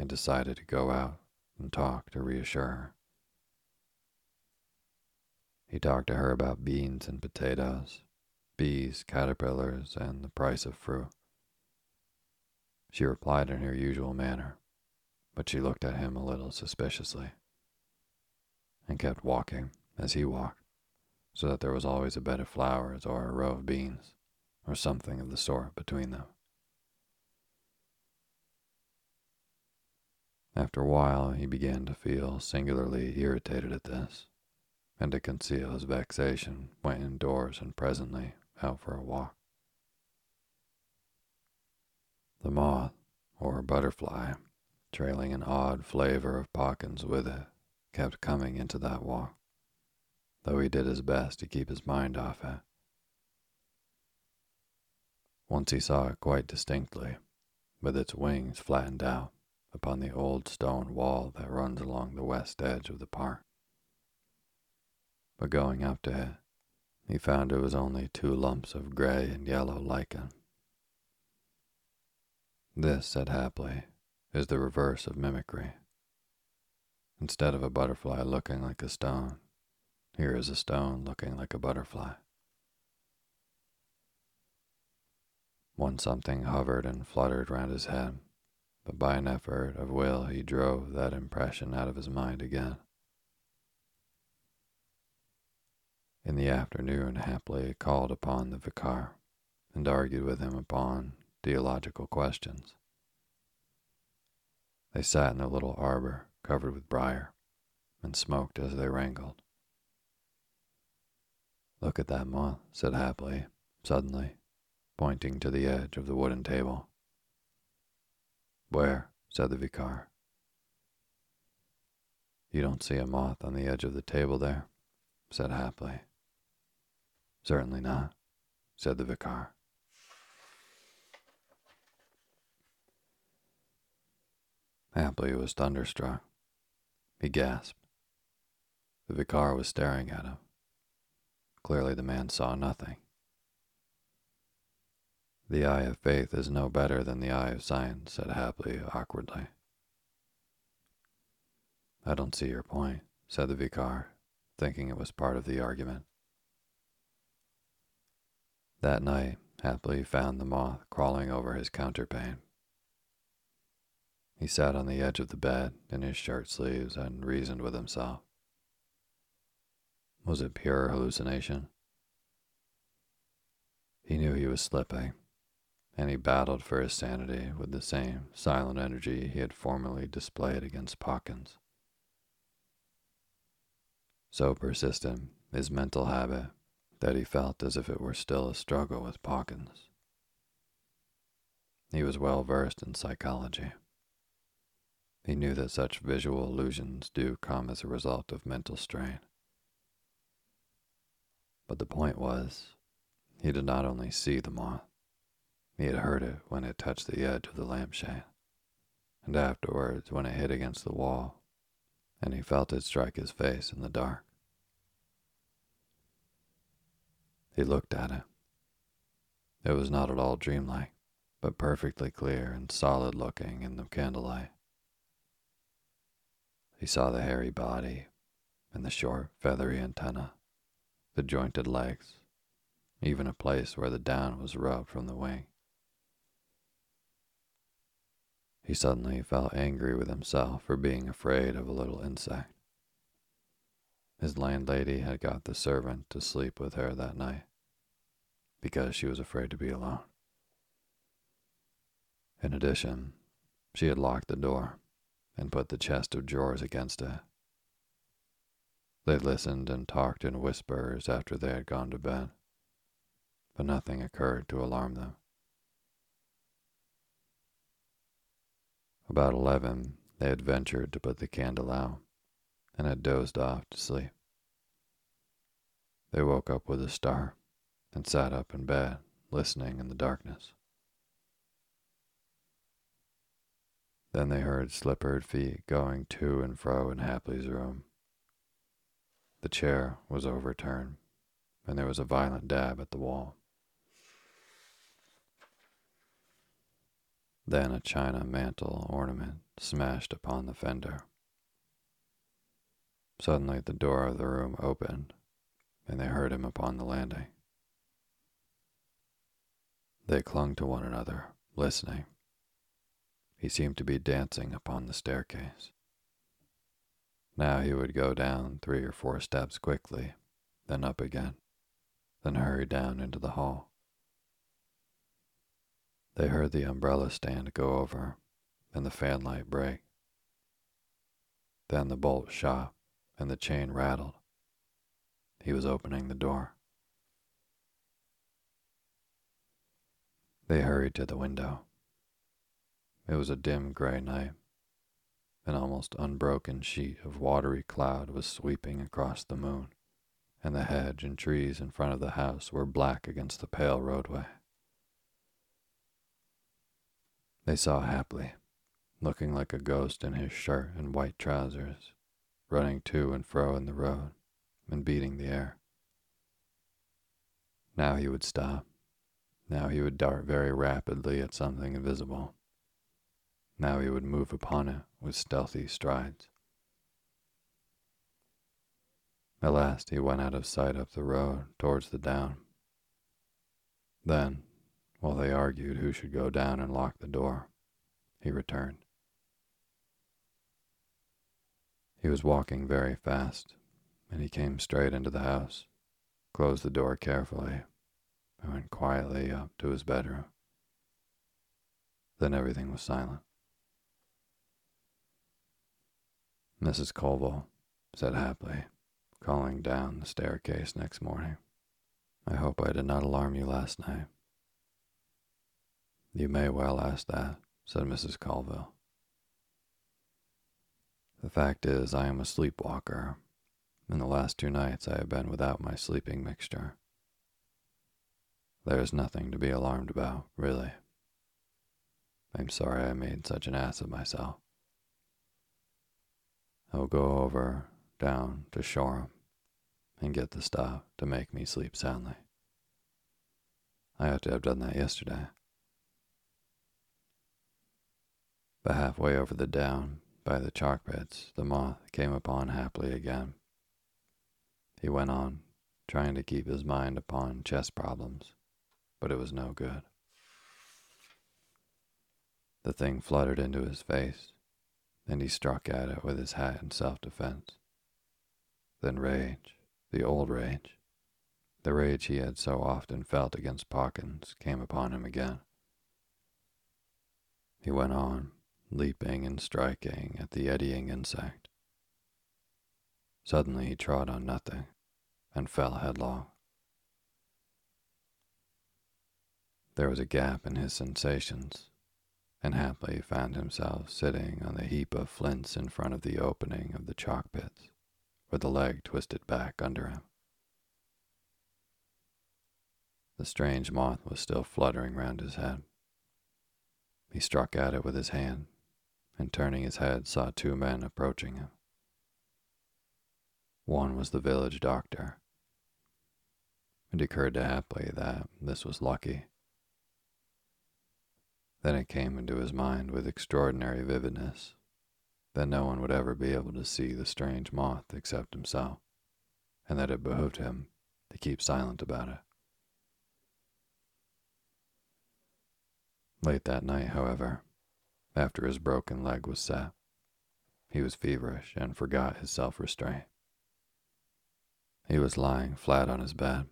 and decided to go out and talk to reassure her. He talked to her about beans and potatoes, bees, caterpillars, and the price of fruit. She replied in her usual manner, but she looked at him a little suspiciously and kept walking as he walked, so that there was always a bed of flowers or a row of beans or something of the sort between them. After a while, he began to feel singularly irritated at this, and to conceal his vexation, went indoors and presently out for a walk. The moth, or butterfly, trailing an odd flavor of Pawkins with it, kept coming into that walk, though he did his best to keep his mind off it. Once he saw it quite distinctly, with its wings flattened out upon the old stone wall that runs along the west edge of the park. But going up to it, he found it was only two lumps of gray and yellow lichen. This, said Hapley, is the reverse of mimicry. Instead of a butterfly looking like a stone, here is a stone looking like a butterfly. Once something hovered and fluttered round his head, but by an effort of will he drove that impression out of his mind again. In the afternoon, Hapley called upon the vicar and argued with him upon theological questions. They sat in a little arbor covered with briar and smoked as they wrangled. Look at that moth, said Hapley, suddenly, pointing to the edge of the wooden table. Where? Said the vicar. You don't see a moth on the edge of the table there, said Hapley. Certainly not, said the vicar. Hapley was thunderstruck. He gasped. The vicar was staring at him. Clearly the man saw nothing. The eye of faith is no better than the eye of science, said Hapley awkwardly. I don't see your point, said the vicar, thinking it was part of the argument. That night, Hapley found the moth crawling over his counterpane. He sat on the edge of the bed in his shirt sleeves and reasoned with himself. Was it pure hallucination? He knew he was slipping, and he battled for his sanity with the same silent energy he had formerly displayed against Pawkins. So persistent is mental habit that he felt as if it were still a struggle with Pawkins. He was well versed in psychology. He knew that such visual illusions do come as a result of mental strain. But the point was, he did not only see the moth, he had heard it when it touched the edge of the lampshade, and afterwards when it hit against the wall, and he felt it strike his face in the dark. He looked at it. It was not at all dreamlike, but perfectly clear and solid looking in the candlelight. He saw the hairy body and the short, feathery antennae, the jointed legs, even a place where the down was rubbed from the wing. He suddenly felt angry with himself for being afraid of a little insect. His landlady had got the servant to sleep with her that night because she was afraid to be alone. In addition, she had locked the door and put the chest of drawers against it. They listened and talked in whispers after they had gone to bed, but nothing occurred to alarm them. About 11, they had ventured to put the candle out and had dozed off to sleep. They woke up with a start and sat up in bed, listening in the darkness. Then they heard slippered feet going to and fro in Hapley's room. The chair was overturned, and there was a violent dab at the wall. then a china mantle ornament smashed upon the fender. Suddenly the door of the room opened, and they heard him upon the landing. They clung to one another, listening. He seemed to be dancing upon the staircase. Now he would go down 3 or 4 steps quickly, then up again, then hurry down into the hall. They heard the umbrella stand go over and the fanlight break. Then the bolt shot and the chain rattled. He was opening the door. They hurried to the window. It was a dim gray night. An almost unbroken sheet of watery cloud was sweeping across the moon, and the hedge and trees in front of the house were black against the pale roadway. They saw Hapley, looking like a ghost in his shirt and white trousers, running to and fro in the road and beating the air. Now he would stop. Now he would dart very rapidly at something invisible. Now he would move upon it with stealthy strides. At last he went out of sight up the road towards the down. Then, while they argued who should go down and lock the door, he returned. He was walking very fast, and he came straight into the house, closed the door carefully, and went quietly up to his bedroom. Then everything was silent. "Mrs. Colville," said Hapley, calling down the staircase next morning, "I hope I did not alarm you last night." "You may well ask that," said Mrs. Colville. "The fact is, I am a sleepwalker, and the last 2 nights I have been without my sleeping mixture. There is nothing to be alarmed about, really. I am sorry I made such an ass of myself. I will go over down to Shoreham and get the stuff to make me sleep soundly. I ought to have done that yesterday." But halfway over the down, by the chalk pits, the moth came upon Hapley again. He went on, trying to keep his mind upon chess problems, but it was no good. The thing fluttered into his face, and he struck at it with his hat in self-defense. Then rage, the old rage, the rage he had so often felt against Pawkins, came upon him again. He went on, leaping and striking at the eddying insect. Suddenly he trod on nothing and fell headlong. There was a gap in his sensations, and Hapley found himself sitting on the heap of flints in front of the opening of the chalk pits, with the leg twisted back under him. The strange moth was still fluttering round his head. He struck at it with his hand, and turning his head saw 2 men approaching him. One was the village doctor. It occurred to Hapley that this was lucky. Then it came into his mind with extraordinary vividness that no one would ever be able to see the strange moth except himself, and that it behooved him to keep silent about it. Late that night, however, after his broken leg was set, he was feverish and forgot his self-restraint. He was lying flat on his bed,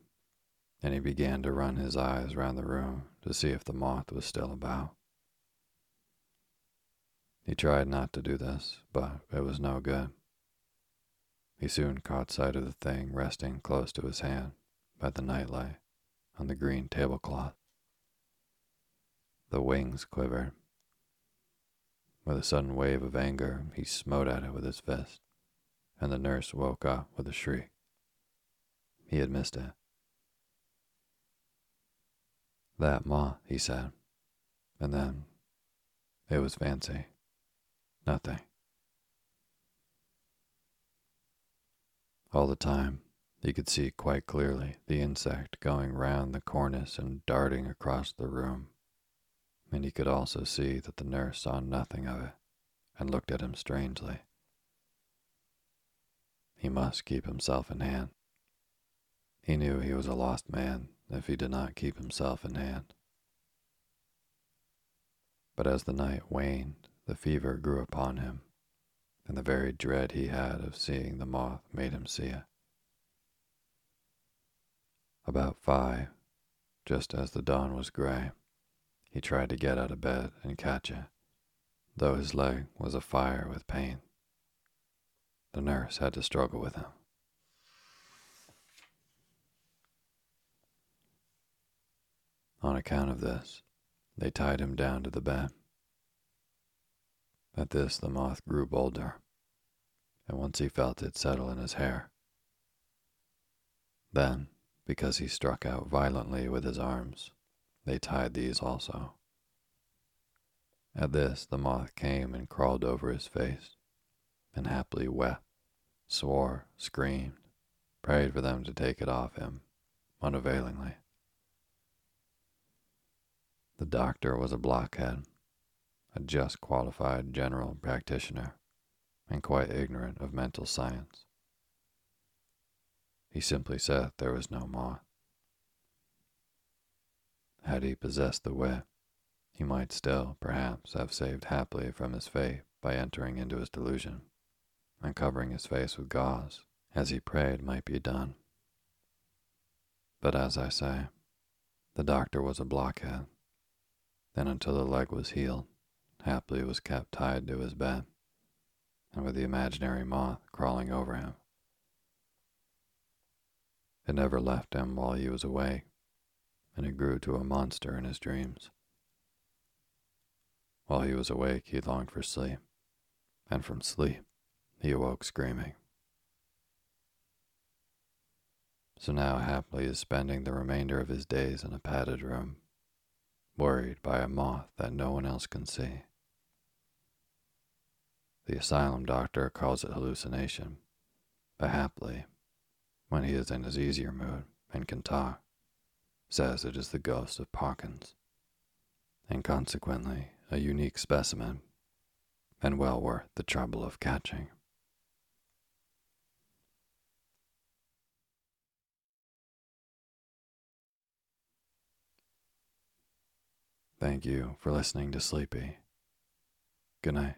and he began to run his eyes round the room to see if the moth was still about. He tried not to do this, but it was no good. He soon caught sight of the thing resting close to his hand by the nightlight on the green tablecloth. The wings quivered. With a sudden wave of anger, he smote at it with his fist, and the nurse woke up with a shriek. He had missed it. "That moth," he said, and then, "It was fancy. Nothing." All the time, he could see quite clearly the insect going round the cornice and darting across the room, and he could also see that the nurse saw nothing of it and looked at him strangely. He must keep himself in hand. He knew he was a lost man if he did not keep himself in hand. But as the night waned, the fever grew upon him, and the very dread he had of seeing the moth made him see it. About 5, just as the dawn was gray, he tried to get out of bed and catch it, though his leg was afire with pain. The nurse had to struggle with him. On account of this, they tied him down to the bed. At this, the moth grew bolder, and once he felt it settle in his hair. Then, because he struck out violently with his arms, they tied these also. At this, the moth came and crawled over his face, and Hapley wept, swore, screamed, prayed for them to take it off him, unavailingly. The doctor was a blockhead, a just qualified general practitioner, and quite ignorant of mental science. He simply said there was no moth. Had he possessed the wit, he might still, perhaps, have saved Hapley from his fate by entering into his delusion, and covering his face with gauze, as he prayed might be done. But as I say, the doctor was a blockhead, and until the leg was healed, Hapley was kept tied to his bed, and with the imaginary moth crawling over him. It never left him while he was awake, and it grew to a monster in his dreams. While he was awake, he longed for sleep, and from sleep, he awoke screaming. So now Hapley is spending the remainder of his days in a padded room, worried by a moth that no one else can see. The asylum doctor calls it hallucination, but Hapley, when he is in his easier mood and can talk, says it is the ghost of Pawkins, and consequently a unique specimen, and well worth the trouble of catching. Thank you for listening to Sleepy. Good night.